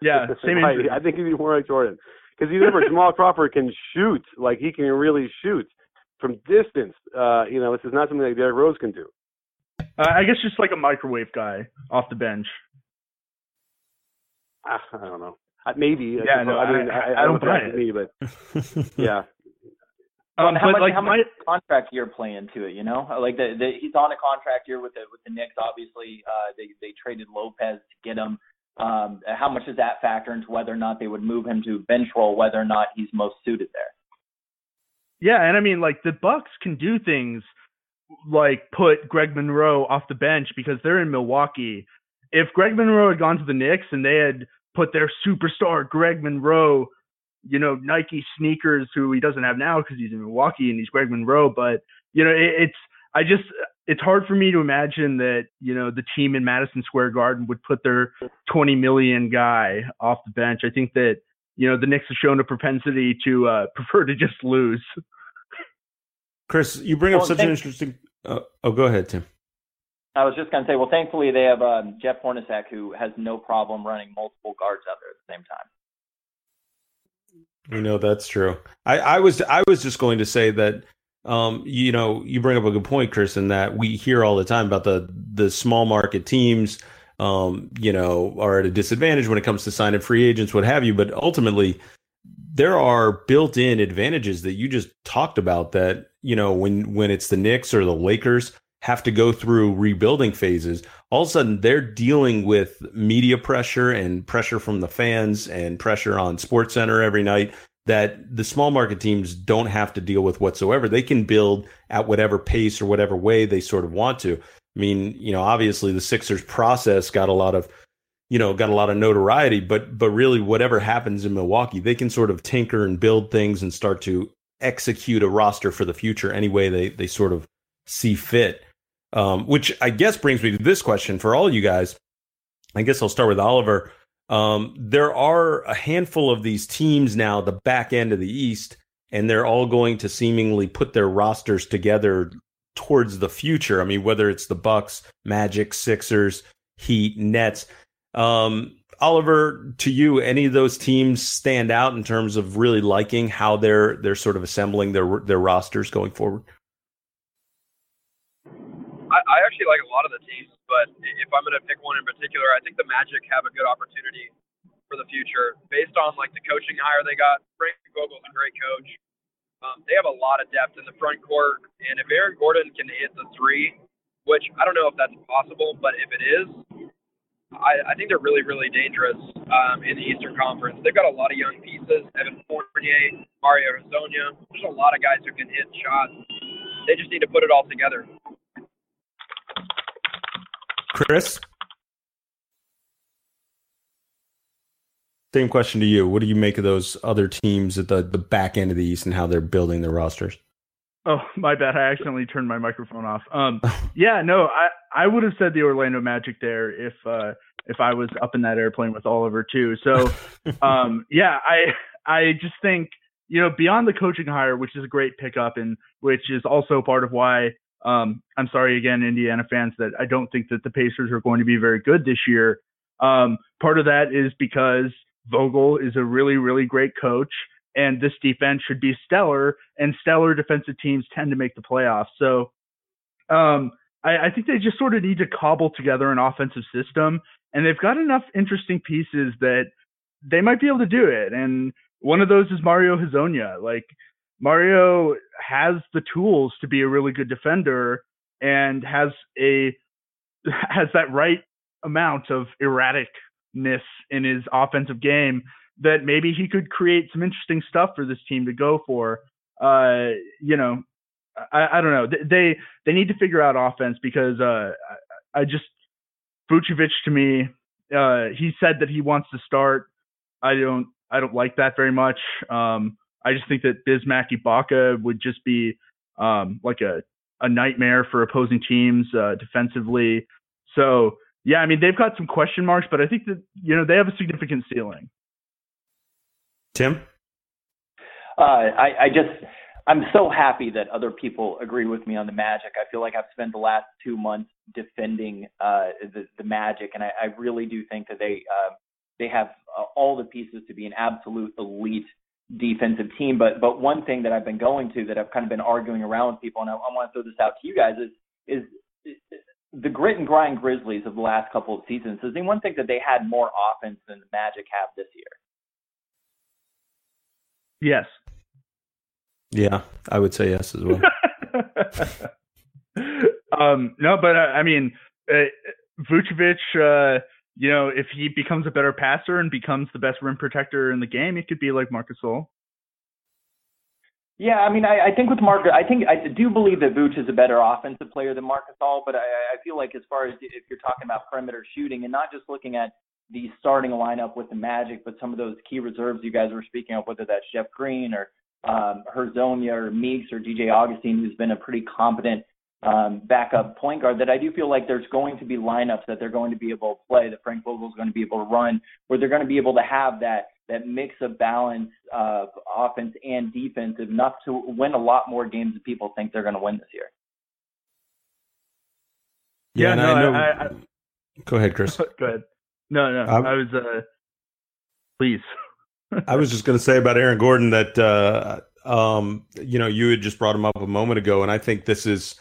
Yeah, same. I think he'd be more like Jordan. Because you remember, Jamal Crawford can shoot. Like, he can really shoot from distance. You know, this is not something that Derrick Rose can do. I guess just like a microwave guy off the bench. I don't know. Maybe. Yeah, no, I don't buy it. Me, but, yeah. How much contract year play into it, you know? Like, he's on a contract year with the Knicks, obviously. They traded Lopez to get him. How much does that factor into whether or not they would move him to bench role, whether or not he's most suited there? Yeah, and I mean, like, the Bucks can do things like put Greg Monroe off the bench because they're in Milwaukee. If Greg Monroe had gone to the Knicks and they had put their superstar Greg Monroe, you know, Nike sneakers, who he doesn't have now because he's in Milwaukee and he's Greg Monroe. But, you know, it's hard for me to imagine that, you know, the team in Madison Square Garden would put their $20 million guy off the bench. I think that, you know, the Knicks have shown a propensity to prefer to just lose. Chris, you bring up such an interesting go ahead, Tim. I was just going to say, well, thankfully they have Jeff Hornacek, who has no problem running multiple guards out there at the same time. You know, that's true. I was just going to say that, you know, you bring up a good point, Chris, in that we hear all the time about the small market teams, you know, are at a disadvantage when it comes to signing free agents, what have you. But ultimately, there are built-in advantages that you just talked about that, you know, when it's the Knicks or the Lakers have to go through rebuilding phases, all of a sudden they're dealing with media pressure and pressure from the fans and pressure on SportsCenter every night that the small market teams don't have to deal with whatsoever. They can build at whatever pace or whatever way they sort of want to. I mean, you know, obviously the Sixers process got a lot of notoriety, but really whatever happens in Milwaukee, they can sort of tinker and build things and start to execute a roster for the future any way they sort of see fit. Which I guess brings me to this question for all you guys. I guess I'll start with Oliver. There are a handful of these teams now, the back end of the East, and they're all going to seemingly put their rosters together towards the future. I mean, whether it's the Bucks, Magic, Sixers, Heat, Nets. Oliver, to you, any of those teams stand out in terms of really liking how they're sort of assembling their rosters going forward? I actually like a lot of the teams, but if I'm going to pick one in particular, I think the Magic have a good opportunity for the future based on like the coaching hire they got. Frank Vogel's a great coach. They have a lot of depth in the front court, and if Aaron Gordon can hit the three, which I don't know if that's possible, but if it is, I think they're really, really dangerous in the Eastern Conference. They've got a lot of young pieces: Evan Fournier, Mario Hezonja. There's a lot of guys who can hit shots. They just need to put it all together. Chris, same question to you. What do you make of those other teams at the back end of the East and how they're building their rosters? Oh, my bad. I accidentally turned my microphone off. Yeah, no, I would have said the Orlando Magic there if I was up in that airplane with Oliver too. So, yeah, I just think, you know, beyond the coaching hire, which is a great pickup and which is also part of why I'm sorry again, Indiana fans, that I don't think that the Pacers are going to be very good this year. Part of that is because Vogel is a really, really great coach, and this defense should be stellar, and stellar defensive teams tend to make the playoffs. So I think they just sort of need to cobble together an offensive system, and they've got enough interesting pieces that they might be able to do it. And one of those is Mario Hezonja. Like, Mario has the tools to be a really good defender and has that right amount of erraticness in his offensive game that maybe he could create some interesting stuff for this team to go for. You know, I don't know. They need to figure out offense because Vucevic to me, he said that he wants to start. I don't like that very much. I just think that Bismack Ibaka would just be like a nightmare for opposing teams defensively. So, yeah, I mean, they've got some question marks, but I think that, you know, they have a significant ceiling. Tim? I'm so happy that other people agree with me on the Magic. I feel like I've spent the last 2 months defending the Magic, and I really do think that they have all the pieces to be an absolute elite defensive team. But one thing that I've been going to that I've kind of been arguing around with people, and I want to throw this out to you guys, is the grit and grind Grizzlies of the last couple of seasons. Does anyone think that they had more offense than the Magic have this year? Yes. Yeah, I would say yes as well. No, but I mean, Vucevic, you know, if he becomes a better passer and becomes the best rim protector in the game, it could be like Pau Gasol. Yeah, I mean, I think with Marc, I do believe that Vuce is a better offensive player than Pau Gasol, but I feel like as far as if you're talking about perimeter shooting and not just looking at the starting lineup with the Magic, but some of those key reserves you guys were speaking of, whether that's Jeff Green or Herzonia or Meeks or DJ Augustine, who's been a pretty competent backup point guard, that I do feel like there's going to be lineups that they're going to be able to play, that Frank Vogel's going to be able to run, where they're going to be able to have that mix of balance of offense and defense enough to win a lot more games than people think they're going to win this year. Yeah, no, I go ahead, Chris. Go ahead. No, I was please. I was just going to say about Aaron Gordon that, you know, you had just brought him up a moment ago, and I think this is,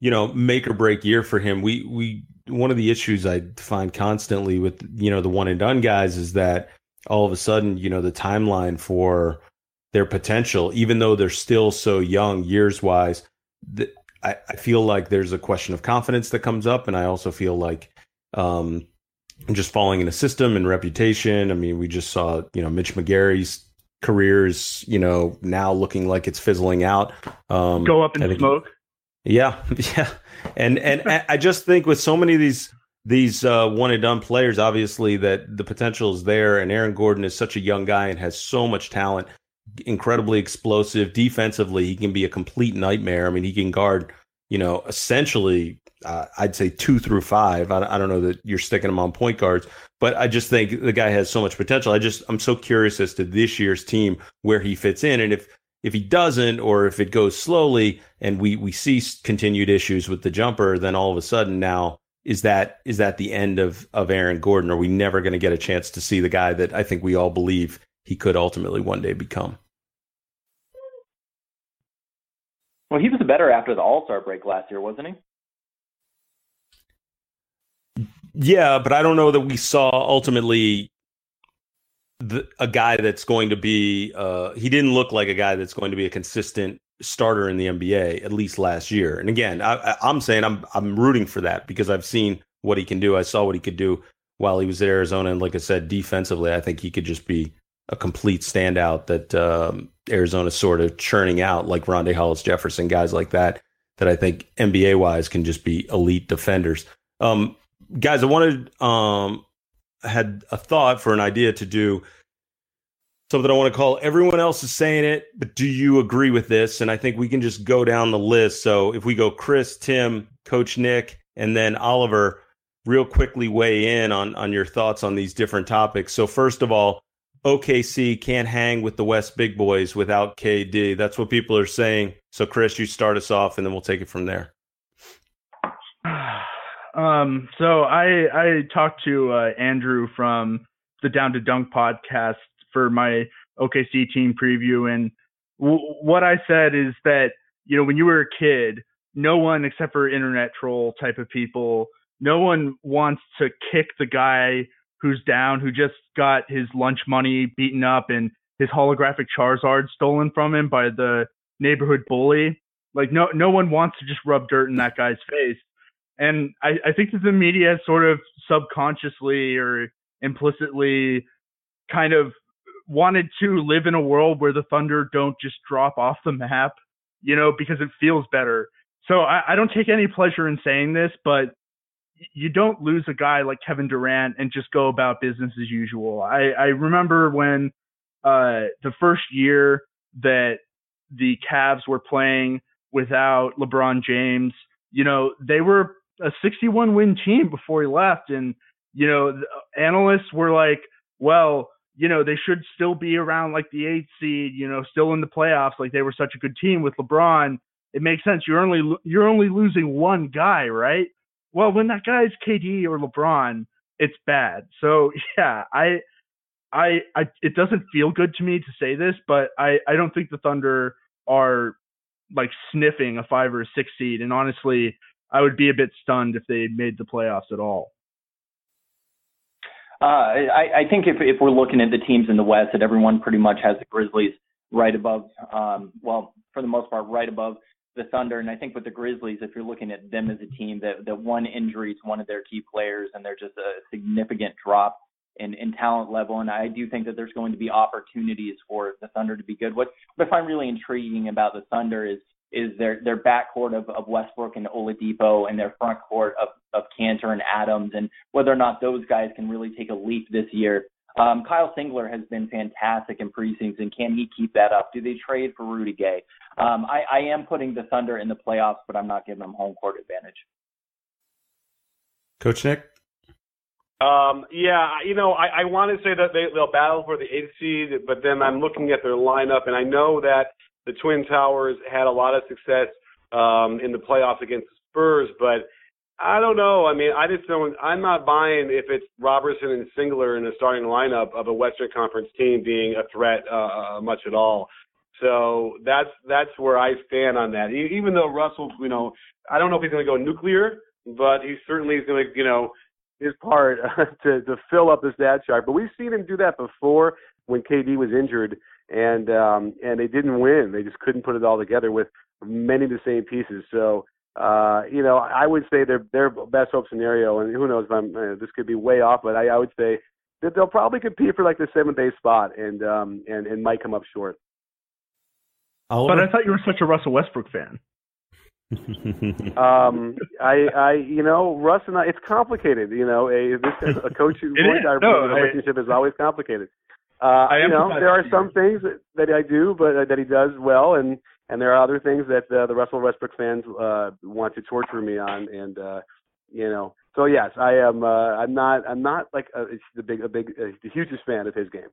you know, make or break year for him. We one of the issues I find constantly with, you know, the one and done guys is that all of a sudden, you know, the timeline for their potential, even though they're still so young years wise, I feel like there's a question of confidence that comes up. And I also feel like, and just falling in a system and reputation. I mean, we just saw, you know, Mitch McGary's career is, you know, now looking like it's fizzling out. Go up in smoke. Yeah. And I just think with so many of these one and done players, obviously that the potential is there. And Aaron Gordon is such a young guy and has so much talent, incredibly explosive defensively. He can be a complete nightmare. I mean, he can guard, you know, essentially I'd say 2 through 5. I don't know that you're sticking them on point guards, but I just think the guy has so much potential. I'm so curious as to this year's team where he fits in. And if he doesn't, or if it goes slowly and we see continued issues with the jumper, then all of a sudden now is that the end of Aaron Gordon? Are we never going to get a chance to see the guy that I think we all believe he could ultimately one day become? Well, he was better after the All-Star break last year, wasn't he? Yeah, but I don't know that we saw ultimately a guy that's going to be he didn't look like a guy that's going to be a consistent starter in the NBA, at least last year. And again, I'm saying I'm rooting for that because I've seen what he can do. I saw what he could do while he was at Arizona. And like I said, defensively, I think he could just be a complete standout that Arizona's sort of churning out, like Rondae Hollis-Jefferson, guys like that I think NBA-wise can just be elite defenders. Guys, I had a thought for an idea to do something I want to call everyone else is saying it, but do you agree with this? And I think we can just go down the list. So if we go Chris, Tim, Coach Nick, and then Oliver, real quickly weigh in on your thoughts on these different topics. So first of all, OKC can't hang with the West big boys without KD. That's what people are saying. So Chris, you start us off and then we'll take it from there. So I talked to Andrew from the Down to Dunk podcast for my OKC team preview, and what I said is that, you know, when you were a kid, no one except for internet troll type of people, no one wants to kick the guy who's down, who just got his lunch money beaten up and his holographic Charizard stolen from him by the neighborhood bully. Like no one wants to just rub dirt in that guy's face. And I think that the media has sort of subconsciously or implicitly kind of wanted to live in a world where the Thunder don't just drop off the map, you know, because it feels better. So I don't take any pleasure in saying this, but you don't lose a guy like Kevin Durant and just go about business as usual. I remember when the first year that the Cavs were playing without LeBron James. You know, they were a 61-win team before he left. And, you know, the analysts were like, well, you know, they should still be around like the 8th seed, you know, still in the playoffs. Like, they were such a good team with LeBron. It makes sense. You're only losing one guy, right? Well, when that guy is KD or LeBron, it's bad. So, yeah, I it doesn't feel good to me to say this, but I don't think the Thunder are like sniffing a 5 or 6 seed. And honestly, I would be a bit stunned if they made the playoffs at all. I think if we're looking at the teams in the West, that everyone pretty much has the Grizzlies right above, well, for the most part, right above the Thunder. And I think with the Grizzlies, if you're looking at them as a team, that one injury to one of their key players, and they're just a significant drop in talent level. And I do think that there's going to be opportunities for the Thunder to be good. What I find really intriguing about the Thunder is their backcourt of Westbrook and Oladipo, and their frontcourt of Kanter and Adams, and whether or not those guys can really take a leap this year. Kyle Singler has been fantastic in preseason. Can he keep that up? Do they trade for Rudy Gay? I am putting the Thunder in the playoffs, but I'm not giving them home court advantage. Coach Nick? Yeah, you know, I want to say that they'll battle for the 8th seed, but then I'm looking at their lineup, and I know that the Twin Towers had a lot of success in the playoffs against the Spurs, but I don't know. I mean, I'm not buying if it's Robertson and Singler in the starting lineup of a Western Conference team being a threat much at all. So that's where I stand on that. Even though Russell, you know, I don't know if he's going to go nuclear, but he certainly is going to, you know, his part to fill up the stat chart. But we've seen him do that before when KD was injured, and they didn't win. They just couldn't put it all together with many of the same pieces. So, you know, I would say their best hope scenario, and who knows if this could be way off, but I would say that they'll probably compete for like the 7th, 8th spot and might come up short. Oliver? But I thought you were such a Russell Westbrook fan. You know, Russ and I, it's complicated. You know, a coaching relationship is always complicated. You know, there are some things that I do, but that he does well, and there are other things that the Russell Westbrook fans want to torture me on, and you know, so yes, I am. I'm not like the hugest fan of his game.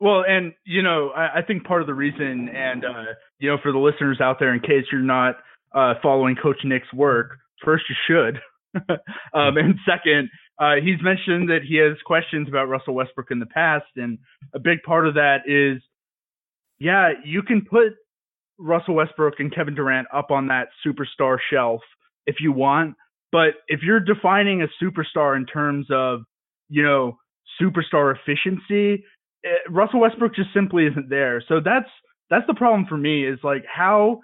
Well, and you know, I think part of the reason, and you know, for the listeners out there, in case you're not following Coach Nick's work, first you should, and second, he's mentioned that he has questions about Russell Westbrook in the past, and a big part of that is, yeah, you can put Russell Westbrook and Kevin Durant up on that superstar shelf if you want, but if you're defining a superstar in terms of, you know, superstar efficiency, Russell Westbrook just simply isn't there. So that's the problem for me, is like how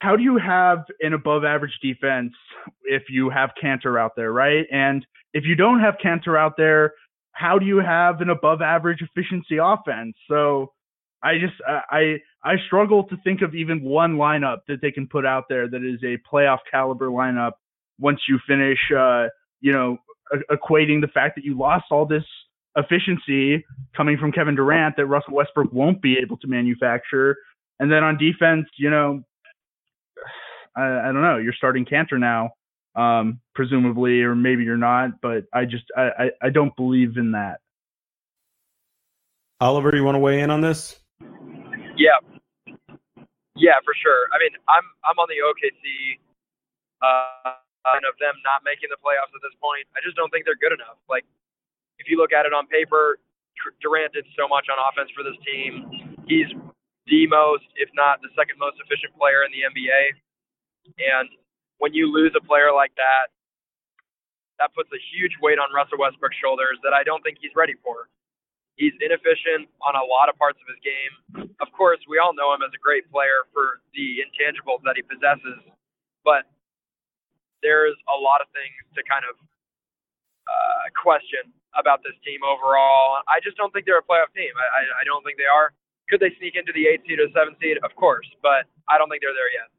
do you have an above average defense if you have Kanter out there, right? And if you don't have Kanter out there, how do you have an above average efficiency offense? So I just I struggle to think of even one lineup that they can put out there that is a playoff caliber lineup once you finish you know, equating the fact that you lost all this efficiency coming from Kevin Durant that Russell Westbrook won't be able to manufacture. And then on defense, you know, I don't know, you're starting Kanter now, presumably, or maybe you're not, but I don't believe in that. Oliver, you want to weigh in on this? Yeah, for sure. I mean, I'm on the OKC and of them not making the playoffs at this point. I just don't think they're good enough. Like, if you look at it on paper, Durant did so much on offense for this team. He's the most, if not the second most efficient player in the NBA. And when you lose a player like that, that puts a huge weight on Russell Westbrook's shoulders that I don't think he's ready for. He's inefficient on a lot of parts of his game. Of course, we all know him as a great player for the intangibles that he possesses, but there's a lot of things to kind of question about this team overall. I just don't think they're a playoff team. I don't think they are. Could they sneak into the 8th seed or 7th seed? Of course, but I don't think they're there yet.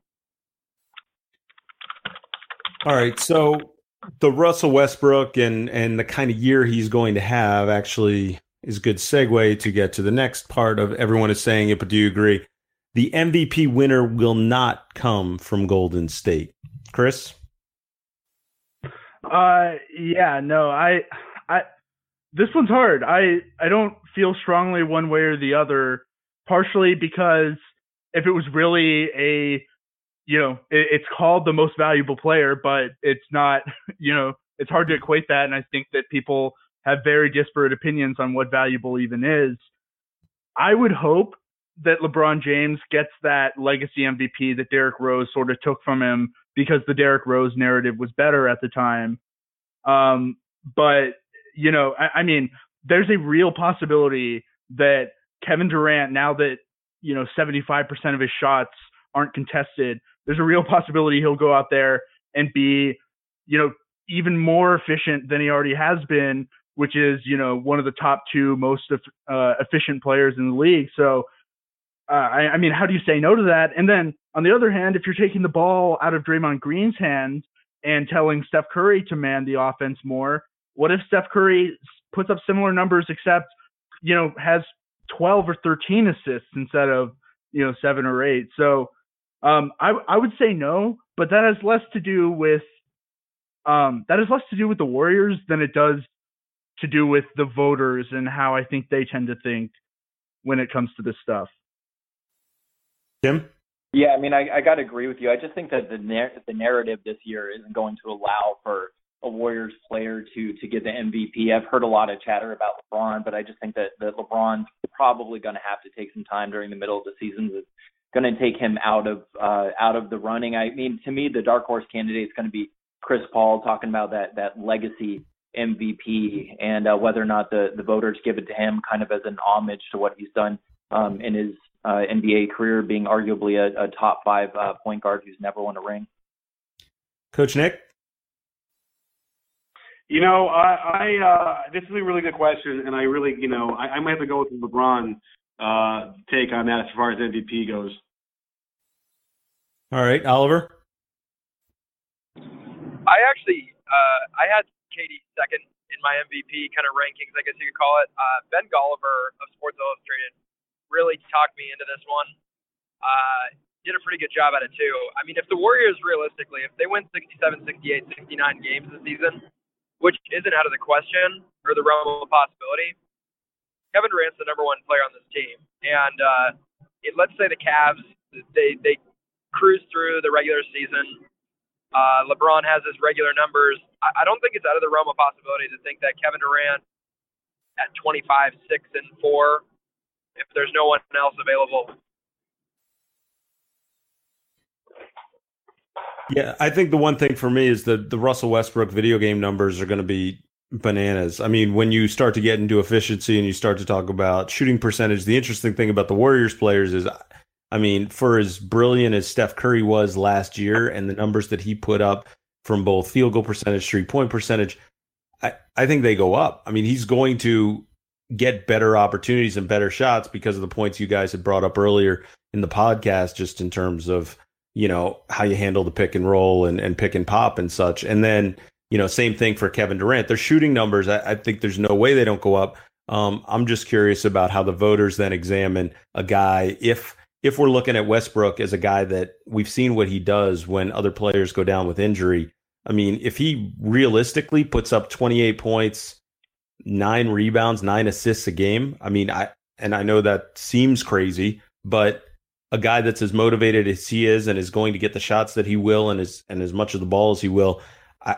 All right, so the Russell Westbrook and the kind of year he's going to have actually is a good segue to get to the next part of everyone is saying it, but do you agree? The MVP winner will not come from Golden State. Chris? Yeah, no, this one's hard. I don't feel strongly one way or the other, partially because if it was really a, you know, it's called the most valuable player, but it's not, you know, it's hard to equate that. And I think that people have very disparate opinions on what valuable even is. I would hope that LeBron James gets that legacy MVP that Derek Rose sort of took from him because the Derek Rose narrative was better at the time. But, you know, I mean, there's a real possibility that Kevin Durant, now that, you know, 75% of his shots aren't contested, there's a real possibility he'll go out there and be, you know, even more efficient than he already has been, which is, you know, one of the top two most efficient players in the league. So, I mean, how do you say no to that? And then on the other hand, if you're taking the ball out of Draymond Green's hands and telling Steph Curry to man the offense more, what if Steph Curry puts up similar numbers except, you know, has 12 or 13 assists instead of, you know, 7 or 8? So I would say no, but that has less to do with the Warriors than it does to do with the voters and how I think they tend to think when it comes to this stuff. Tim? Yeah, I mean, I got to agree with you. I just think that the narrative this year isn't going to allow for a Warriors player to get the MVP. I've heard a lot of chatter about LeBron, but I just think that LeBron's probably going to have to take some time during the middle of the season. It's going to take him out of the running. I mean, to me, the dark horse candidate is going to be Chris Paul, talking about that legacy MVP and whether or not the voters give it to him kind of as an homage to what he's done in his NBA career, being arguably a top five point guard who's never won a ring. Coach Nick? You know, I this is a really good question, and I really, you know, I might have to go with the LeBron take on that as far as MVP goes. All right, Oliver? I actually, I had KD second in my MVP kind of rankings, I guess you could call it. Ben Golliver of Sports Illustrated really talked me into this one. Did a pretty good job at it, too. I mean, if the Warriors, realistically, if they win 67, 68, 69 games this season, which isn't out of the question or the realm of possibility, Kevin Durant's the number one player on this team. And let's say the Cavs, they cruise through the regular season. LeBron has his regular numbers. I don't think it's out of the realm of possibility to think that Kevin Durant at 25, 6, and 4, if there's no one else available. Yeah, I think the one thing for me is the Russell Westbrook video game numbers are going to be bananas. I mean, when you start to get into efficiency and you start to talk about shooting percentage, the interesting thing about the Warriors players is, I mean, for as brilliant as Steph Curry was last year and the numbers that he put up from both field goal percentage, 3-point percentage, I think they go up. I mean, he's going to get better opportunities and better shots because of the points you guys had brought up earlier in the podcast, just in terms of, you know, how you handle the pick and roll and pick and pop and such. And then, you know, same thing for Kevin Durant. Their shooting numbers, I think there's no way they don't go up. I'm just curious about how the voters then examine a guy if we're looking at Westbrook as a guy that we've seen what he does when other players go down with injury. I mean, if he realistically puts up 28 points, 9 rebounds, 9 assists a game, I mean, I know that seems crazy, but a guy that's as motivated as he is and is going to get the shots that he will and as much of the ball as he will,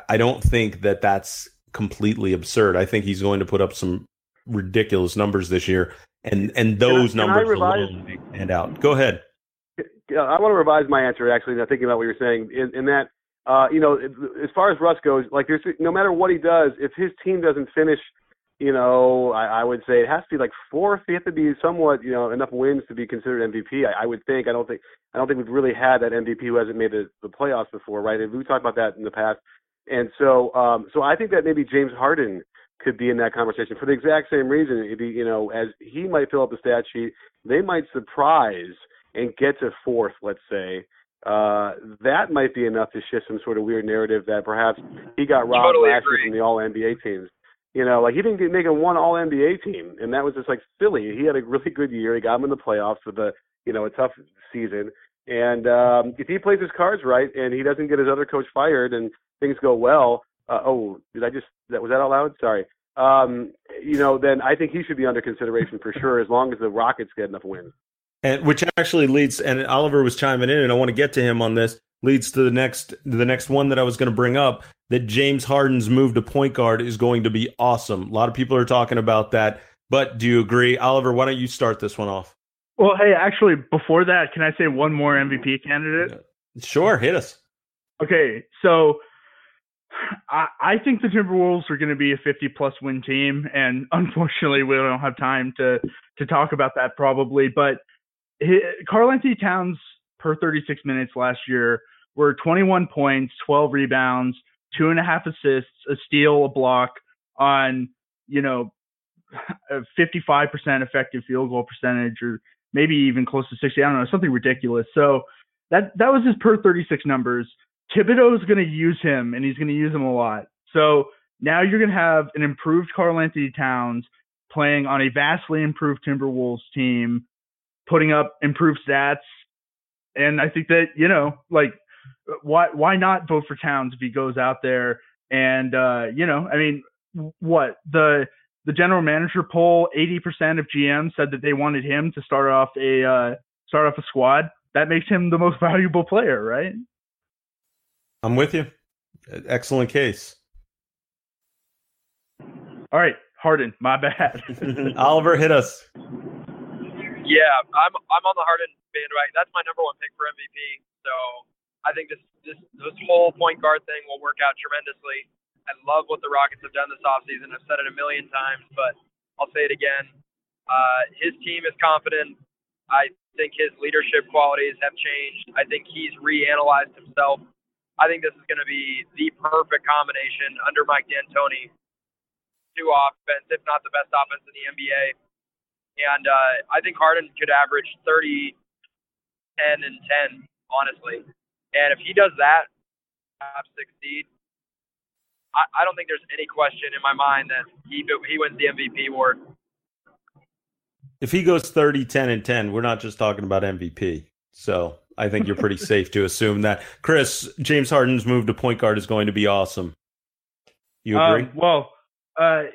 I don't think that that's completely absurd. I think he's going to put up some ridiculous numbers this year. And those numbers alone stand out. Go ahead. I want to revise my answer, actually, now thinking about what you're saying, in that, you know, as far as Russ goes, like, there's no matter what he does, if his team doesn't finish, you know, I would say it has to be like fourth. They have to be somewhat, you know, enough wins to be considered MVP. I would think. I don't think we've really had that MVP who hasn't made the playoffs before, right? And we talked about that in the past. And so, so I think that maybe James Harden could be in that conversation for the exact same reason. It'd be, you know, as he might fill up the stat sheet, they might surprise and get to fourth, let's say. That might be enough to shift some sort of weird narrative that perhaps he got robbed last year from the All-NBA teams. You know, like, he didn't make a one All-NBA team, and that was just, like, silly. He had a really good year. He got him in the playoffs with a, you know, a tough season. And if he plays his cards right and he doesn't get his other coach fired and things go well, was that out loud? Sorry. You know, then I think he should be under consideration for sure, as long as the Rockets get enough wins. And which actually leads, and Oliver was chiming in, and I want to get to him on this, leads to the next one that I was going to bring up, that James Harden's move to point guard is going to be awesome. A lot of people are talking about that, but do you agree? Oliver, why don't you start this one off? Well, hey, actually, before that, can I say one more MVP candidate? Sure, hit us. Okay, so I think the Timberwolves are going to be a 50-plus win team, and unfortunately, we don't have time to talk about that probably, but Karl-Anthony Towns per 36 minutes last year were 21 points, 12 rebounds, 2.5 assists, a steal, a block on, you know, a 55% effective field goal percentage, or maybe even close to 60. I don't know, something ridiculous. So that was his per 36 numbers. Thibodeau's going to use him, and he's going to use him a lot. So now you're going to have an improved Karl-Anthony Towns playing on a vastly improved Timberwolves team, putting up improved stats. And I think that, you know, like, why not vote for Towns if he goes out there? And, you know, I mean, what? The general manager poll, 80% of GMs said that they wanted him to start off a squad. That makes him the most valuable player, right? I'm with you. Excellent case. All right, Harden, my bad. Oliver, hit us. Yeah, I'm on the Harden bandwagon. That's my number one pick for MVP. So I think this whole point guard thing will work out tremendously. I love what the Rockets have done this offseason. I've said it a million times, but I'll say it again. His team is confident. I think his leadership qualities have changed. I think he's reanalyzed himself. I think this is going to be the perfect combination under Mike D'Antoni to offense, if not the best offense in the NBA. And I think Harden could average 30, 10, and 10, honestly. And if he does that, top 6 seed, I don't think there's any question in my mind that he wins the MVP award. If he goes 30, 10, and 10, we're not just talking about MVP. So I think you're pretty safe to assume that. Chris, James Harden's move to point guard is going to be awesome. You agree? No, I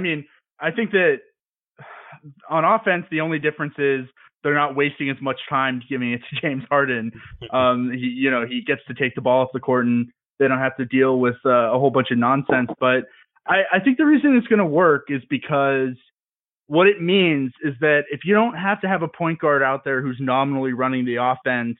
mean, I think that on offense, the only difference is they're not wasting as much time giving it to James Harden. He gets to take the ball off the court, and they don't have to deal with a whole bunch of nonsense. But I think the reason it's going to work is because what it means is that if you don't have to have a point guard out there who's nominally running the offense,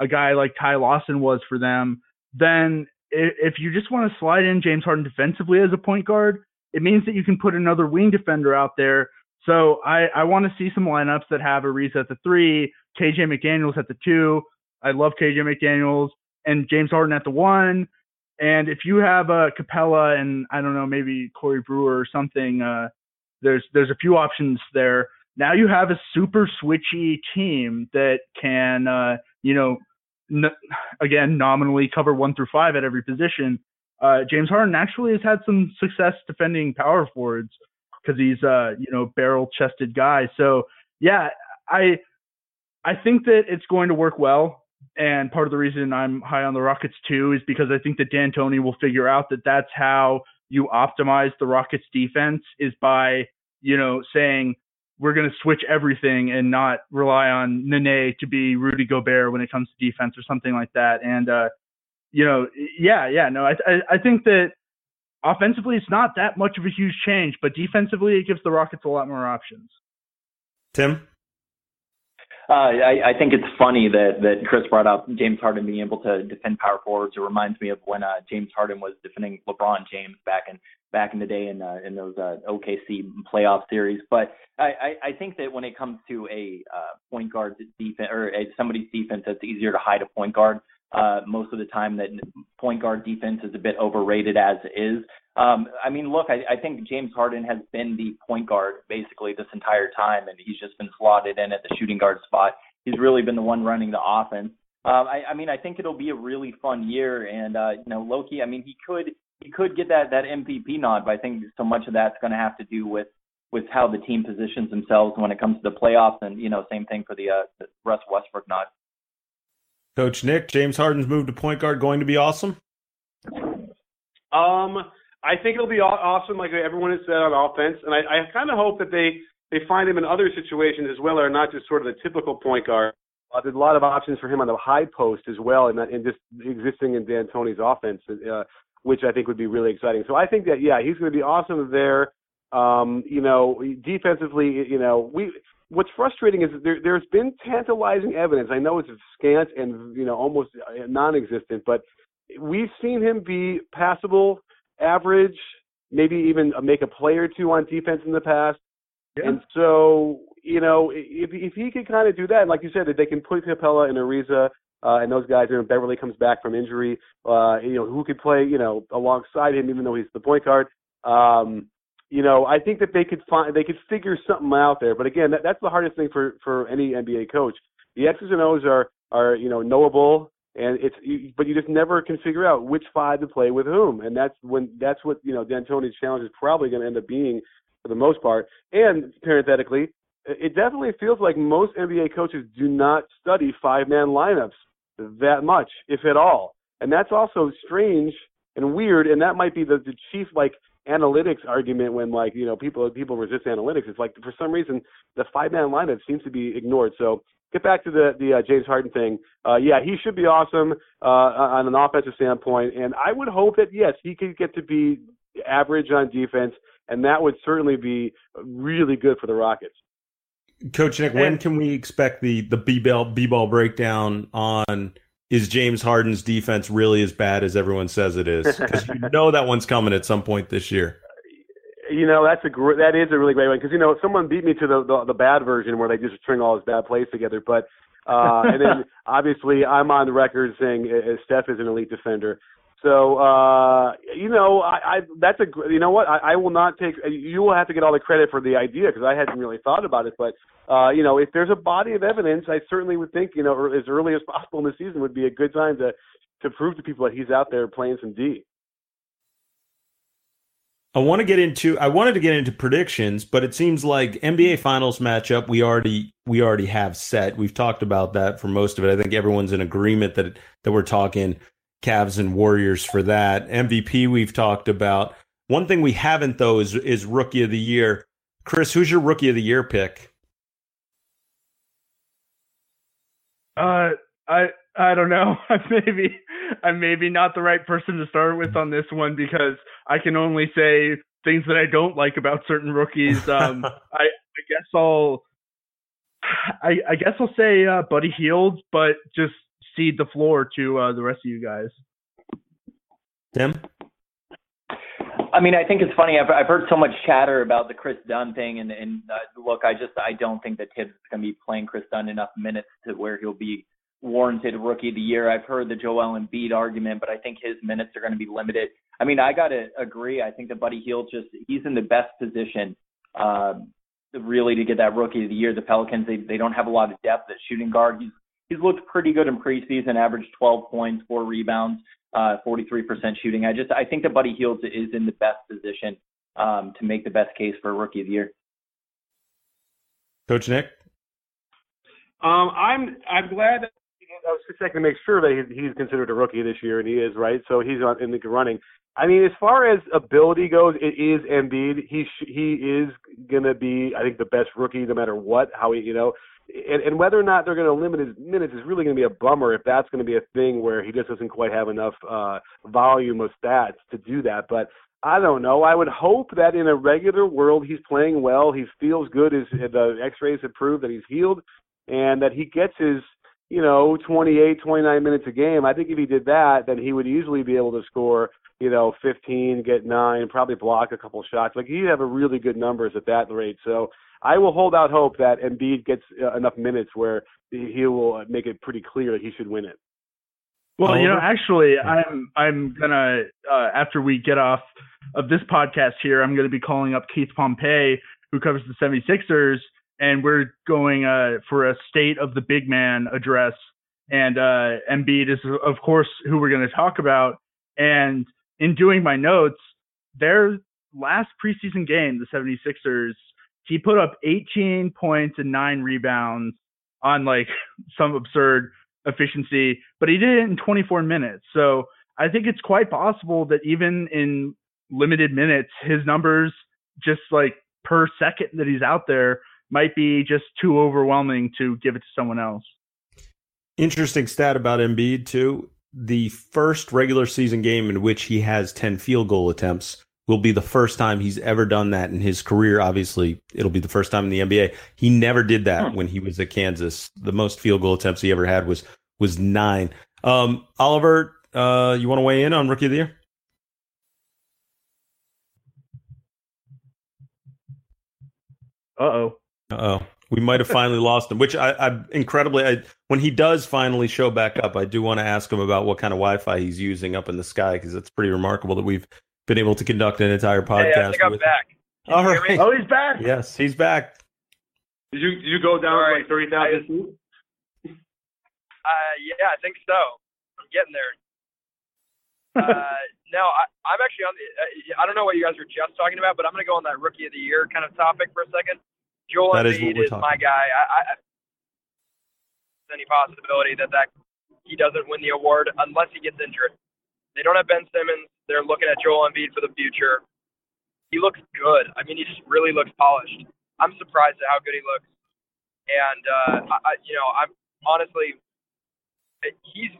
a guy like Ty Lawson was for them, then if you just want to slide in James Harden defensively as a point guard, it means that you can put another wing defender out there. So I want to see some lineups that have Ariza at the 3, KJ McDaniels at the 2. I love KJ McDaniels, and James Harden at the 1. And if you have Capella and, I don't know, maybe Corey Brewer or something, there's a few options there. Now you have a super switchy team that can, again, nominally cover 1 through 5 at every position. James Harden actually has had some success defending power forwards because he's a barrel-chested guy. So, yeah, I think that it's going to work well. And part of the reason I'm high on the Rockets, too, is because I think that D'Antoni will figure out that that's how you optimize the Rockets' defense, is by, you know, saying we're going to switch everything and not rely on Nene to be Rudy Gobert when it comes to defense or something like that. And, I think that offensively it's not that much of a huge change, but defensively it gives the Rockets a lot more options. Tim? I think it's funny that Chris brought up James Harden being able to defend power forwards. It reminds me of when James Harden was defending LeBron James back in the day in those OKC playoff series. But I think that when it comes to a point guard defense, or somebody's defense, that's easier to hide a point guard. Most of the time that point guard defense is a bit overrated as is. I think James Harden has been the point guard basically this entire time, and he's just been slotted in at the shooting guard spot. He's really been the one running the offense. I think it'll be a really fun year, and low-key, I mean, he could he could get that MVP nod, but I think so much of that's going to have to do with how the team positions themselves when it comes to the playoffs, and, you know, same thing for the Russ Westbrook nod. Coach Nick, James Harden's move to point guard going to be awesome? I think it'll be awesome, like everyone has said, on offense, and I kind of hope that they find him in other situations as well, or not just sort of the typical point guard. There's a lot of options for him on the high post as well, and just existing in D'Antoni's offense, which I think would be really exciting. So I think that, yeah, he's going to be awesome there. You know, defensively, you know, what's frustrating is there's been tantalizing evidence. I know it's scant and, you know, almost non-existent, but we've seen him be passable, average, maybe even make a play or two on defense in the past. Yeah. And so, you know, if he could kind of do that, like you said, if they can put Capella and Ariza and those guys, and Beverly comes back from injury, you know, who could play, you know, alongside him, even though he's the point guard. You know, I think that they could figure something out there. But again, that's the hardest thing for any NBA coach. The X's and O's are you know, knowable, and but you just never can figure out which five to play with whom, and that's what, you know, D'Antoni's challenge is probably going to end up being for the most part. And parenthetically, it definitely feels like most NBA coaches do not study five-man lineups that much, if at all, and that's also strange and weird. And that might be the chief, like, analytics argument when, like, you know, people resist analytics. It's like, for some reason, the five-man lineup seems to be ignored. So get back to the James Harden thing. Yeah, he should be awesome on an offensive standpoint, and I would hope that, yes, he could get to be average on defense, and that would certainly be really good for the Rockets. Coach Nick, when can we expect the B-ball breakdown on is James Harden's defense really as bad as everyone says it is? Because you know that one's coming at some point this year. You know, that is a really great one, because, you know, someone beat me to the bad version where they just string all his bad plays together. But and then obviously I'm on the record saying Steph is an elite defender. So, you know, you know what? I will not take, you will have to get all the credit for the idea, because I hadn't really thought about it. But, you know, if there's a body of evidence, I certainly would think, you know, as early as possible in the season would be a good time to prove to people that he's out there playing some D. I wanted to get into predictions, but it seems like NBA Finals matchup we already have set. We've talked about that for most of it. I think everyone's in agreement that we're talking Cavs and Warriors for that. MVP we've talked about. One thing we haven't, though, is Rookie of the Year. Chris, who's your Rookie of the Year pick? I don't know. I'm maybe not the right person to start with on this one, because I can only say things that I don't like about certain rookies. I guess I'll say Buddy Hield, but just cede the floor to the rest of you guys. Tim? I mean, I think it's funny. I've heard so much chatter about the Chris Dunn thing, and look, I don't think that Tibbs is going to be playing Chris Dunn enough minutes to where he'll be warranted Rookie of the Year. I've heard the Joel Embiid argument, but I think his minutes are going to be limited. I mean, I got to agree. I think that Buddy Hield he's in the best position really to get that Rookie of the Year. The Pelicans, they don't have a lot of depth at shooting guard. He's looked pretty good in preseason, averaged 12 points, 4 rebounds, 43% shooting. I think that Buddy Hield is in the best position to make the best case for Rookie of the Year. Coach Nick? I'm glad that I was just checking to make sure that he's considered a rookie this year, and he is, right? So he's in the running. I mean, as far as ability goes, it is Embiid. He is going to be, I think, the best rookie no matter what, how he, you know. And whether or not they're going to limit his minutes is really going to be a bummer if that's going to be a thing where he just doesn't quite have enough volume of stats to do that. But I don't know. I would hope that in a regular world he's playing well, he feels good, the x-rays have proved that he's healed, and that he gets his, you know, 28, 29 minutes a game. I think if he did that, then he would easily be able to score, you know, 15, get 9, probably block a couple shots. Like, he'd have a really good numbers at that rate. So I will hold out hope that Embiid gets enough minutes where he will make it pretty clear that he should win it. Well, you know, actually, I'm gonna after we get off of this podcast here, I'm gonna be calling up Keith Pompey, who covers the 76ers, and we're going for a State of the Big Man address. And Embiid is, of course, who we're gonna talk about. And in doing my notes, their last preseason game, the 76ers, he put up 18 points and 9 rebounds on like some absurd efficiency, but he did it in 24 minutes. So I think it's quite possible that even in limited minutes, his numbers just like per second that he's out there might be just too overwhelming to give it to someone else. Interesting stat about Embiid too. The first regular season game in which he has 10 field goal attempts will be the first time he's ever done that in his career. Obviously, it'll be the first time in the NBA. He never did that when he was at Kansas. The most field goal attempts he ever had was 9. Oliver, you want to weigh in on Rookie of the Year? Uh-oh. We might have finally lost him, which I when he does finally show back up, I do want to ask him about what kind of Wi-Fi he's using up in the sky, because it's pretty remarkable that we've been able to conduct an entire podcast. Hey, I think I'm back. All right. Oh, he's back. Yes, he's back. Did you go down like 30,000 feet? Yeah, I think so. I'm getting there. No, I'm actually on the – I don't know what you guys were just talking about, but I'm going to go on that Rookie of the Year kind of topic for a second. Joel Embiid is my guy. There's any possibility that he doesn't win the award unless he gets injured. They don't have Ben Simmons. They're looking at Joel Embiid for the future. He looks good. I mean, he just really looks polished. I'm surprised at how good he looks. And, I'm honestly, he's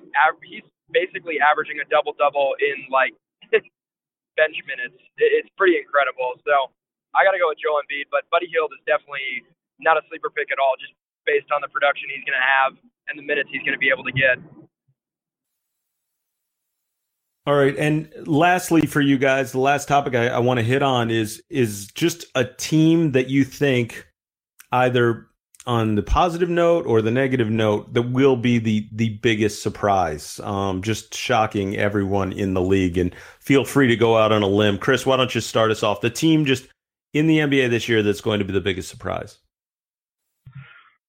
basically averaging a double-double in, like, bench minutes. It's pretty incredible. So, I got to go with Joel Embiid, but Buddy Hield is definitely not a sleeper pick at all, just based on the production he's going to have and the minutes he's going to be able to get. All right, and lastly for you guys, the last topic I want to hit on is just a team that you think either on the positive note or the negative note that will be the biggest surprise, just shocking everyone in the league. And feel free to go out on a limb. Chris, why don't you start us off? The team just in the NBA this year that's going to be the biggest surprise.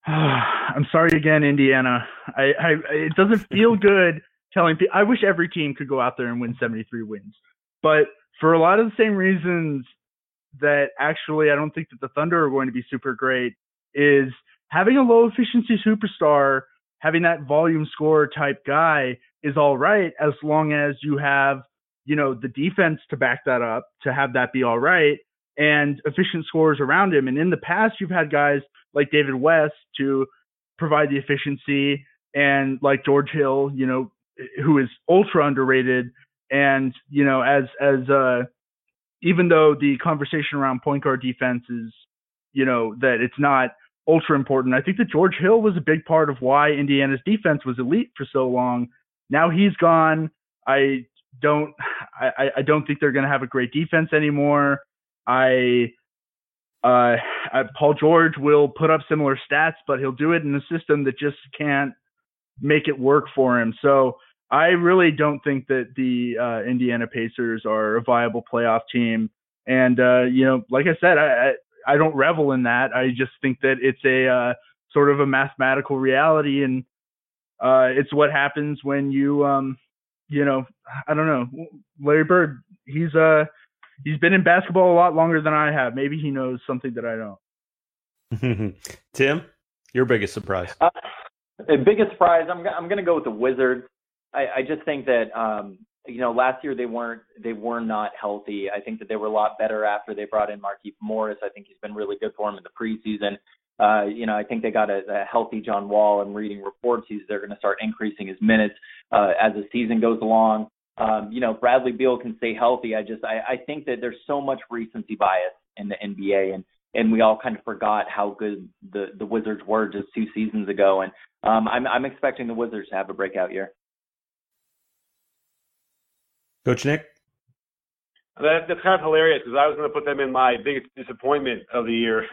I'm sorry again, Indiana. I it doesn't feel good telling people. I wish every team could go out there and win 73 wins. But for a lot of the same reasons that actually I don't think that the Thunder are going to be super great, is having a low-efficiency superstar, having that volume scorer type guy is all right as long as you have, the defense to back that up, to have that be all right, and efficient scorers around him. And in the past, you've had guys like David West to provide the efficiency and like George Hill, who is ultra underrated. And, even though the conversation around point guard defense is, that it's not ultra important. I think that George Hill was a big part of why Indiana's defense was elite for so long. Now he's gone. I don't think they're going to have a great defense anymore. Paul George will put up similar stats, but he'll do it in a system that just can't make it work for him. So I really don't think that the Indiana Pacers are a viable playoff team. And, like I said, I don't revel in that. I just think that it's a sort of a mathematical reality, and it's what happens when you, I don't know. Larry Bird, he's been in basketball a lot longer than I have. Maybe he knows something that I don't. Tim, your biggest surprise? Biggest surprise? I'm going to go with the Wizards. I just think that last year they were not healthy. I think that they were a lot better after they brought in Markieff Morris. I think he's been really good for them in the preseason. I think they got a healthy John Wall. I'm reading reports they're going to start increasing his minutes as the season goes along. Bradley Beal can stay healthy. I think that there's so much recency bias in the NBA, and we all kind of forgot how good the Wizards were just 2 seasons ago. And I'm expecting the Wizards to have a breakout year. Coach Nick? That's kind of hilarious because I was going to put them in my biggest disappointment of the year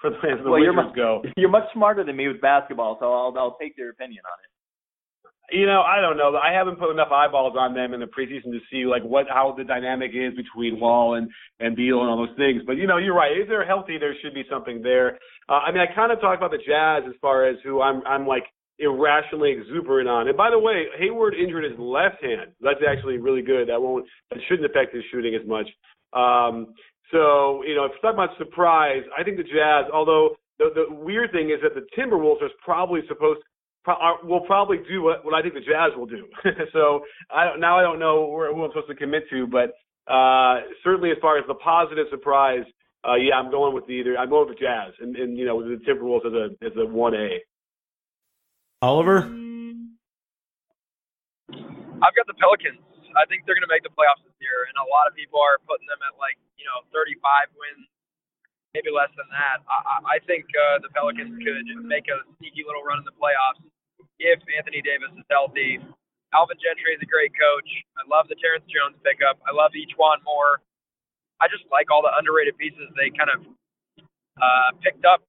for the Wizards. You're much smarter than me with basketball, so I'll take your opinion on it. I don't know. I haven't put enough eyeballs on them in the preseason to see how the dynamic is between Wall and Beal and all those things. But you're right. If they're healthy, there should be something there. I kind of talk about the Jazz as far as who I'm like. irrationally exuberant on. And by the way, Hayward injured his left hand. That's actually really good. That shouldn't affect his shooting as much. So, you know, if it's not much surprise, I think the Jazz, although the weird thing is that the Timberwolves are probably will probably do what I think the Jazz will do. So I don't know who I'm supposed to commit to, but certainly as far as the positive surprise, I'm going with the Jazz and you know, with the Timberwolves as a 1A. Oliver? I've got the Pelicans. I think they're going to make the playoffs this year, and a lot of people are putting them at 35 wins, maybe less than that. I think the Pelicans could make a sneaky little run in the playoffs if Anthony Davis is healthy. Alvin Gentry is a great coach. I love the Terrence Jones pickup. I love Ejuan Moore. I just like all the underrated pieces they kind of picked up.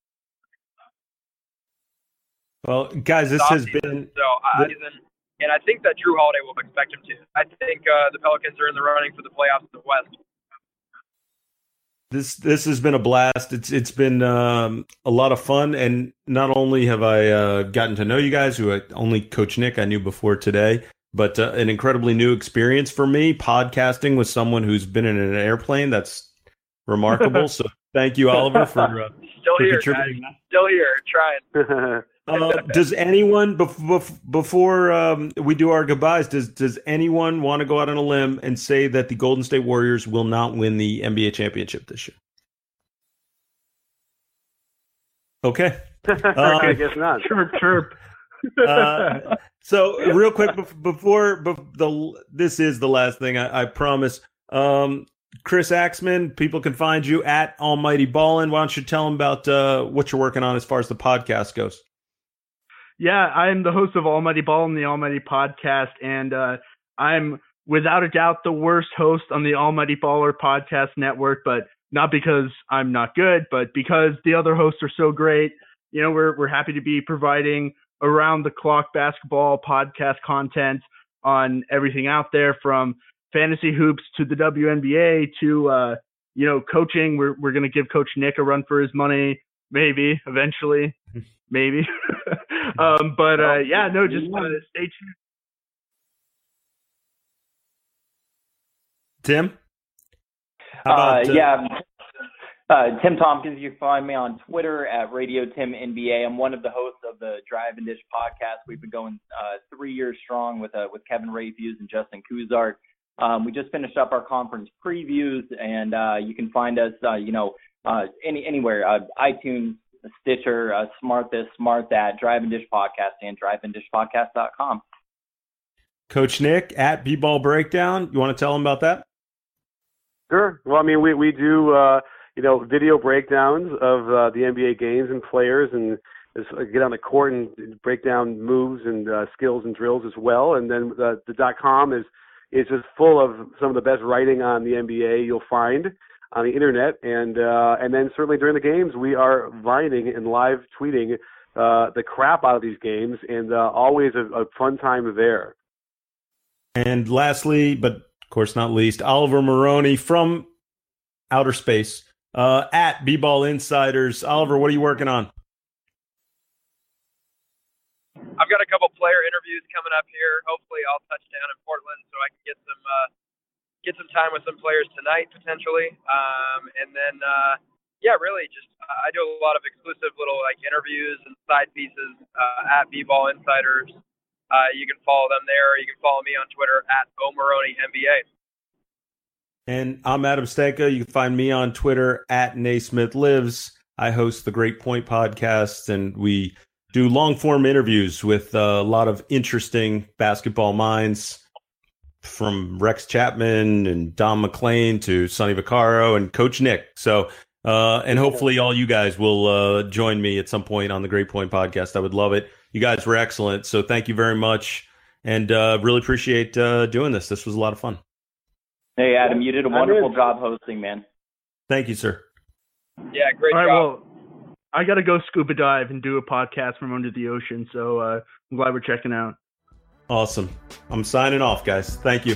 Well, guys, this has been – and I think that Drew Holiday will expect him to. I think the Pelicans are in the running for the playoffs in the West. This has been a blast. It's been a lot of fun, and not only have I gotten to know you guys, only Coach Nick I knew before today, but an incredibly new experience for me, podcasting with someone who's been in an airplane. That's remarkable. So thank you, Oliver, for contributing. Guys. Still here, trying. Does anyone before we do our goodbyes? Does anyone want to go out on a limb and say that the Golden State Warriors will not win the NBA championship this year? Okay, I guess not. Chirp. So, real quick this is the last thing I promise. Chris Aschmann, people can find you at Almighty Ballin'. Why don't you tell them about what you're working on as far as the podcast goes? Yeah, I'm the host of Almighty Ball and the Almighty Podcast, and I'm without a doubt the worst host on the Almighty Baller Podcast Network, but not because I'm not good, but because the other hosts are so great. You know, we're happy to be providing around-the-clock basketball podcast content on everything out there, from fantasy hoops to the WNBA to, coaching. We're going to give Coach Nick a run for his money, maybe, eventually. Maybe. Stay tuned. Tim? Tim Tompkins, you can find me on Twitter at Radio Tim NBA. I'm one of the hosts of the Drive and Dish Podcast. We've been going 3 years strong with Kevin Rayfuse and Justin Kuzart. We just finished up our conference previews, and you can find us, anywhere, iTunes, Stitcher, Smart This, Smart That, Drive and Dish Podcast, and driveanddishpodcast.com. Coach Nick at B-Ball Breakdown. You want to tell them about that? Sure. Well, I mean, we do, video breakdowns of the NBA games and players, and get on the court and break down moves and skills and drills as well. And then the .com is just full of some of the best writing on the NBA you'll find on the internet, and then certainly during the games, we are vining and live tweeting the crap out of these games, and always a fun time there. And lastly, but of course not least, Oliver Maroney from outer space at B-Ball Insiders. Oliver, what are you working on? I've got a couple player interviews coming up here. Hopefully I'll touch down in Portland so I can get some time with some players tonight, potentially. I do a lot of exclusive little interviews and side pieces at B-Ball Insiders. You can follow them there. You can follow me on Twitter at O'Maroney NBA. And I'm Adam Stanka. You can find me on Twitter at Naismith Lives. I host the Great Point Podcast, and we do long-form interviews with a lot of interesting basketball minds, from Rex Chapman and Don McClain to Sonny Vaccaro and Coach Nick. So, and hopefully all you guys will join me at some point on the Great Point Podcast. I would love it. You guys were excellent. So thank you very much, and really appreciate doing this. This was a lot of fun. Hey, Adam, you did a wonderful job hosting, man. Thank you, sir. Yeah, great job. Well, I got to go scuba dive and do a podcast from under the ocean. So I'm glad we're checking out. Awesome. I'm signing off, guys. Thank you.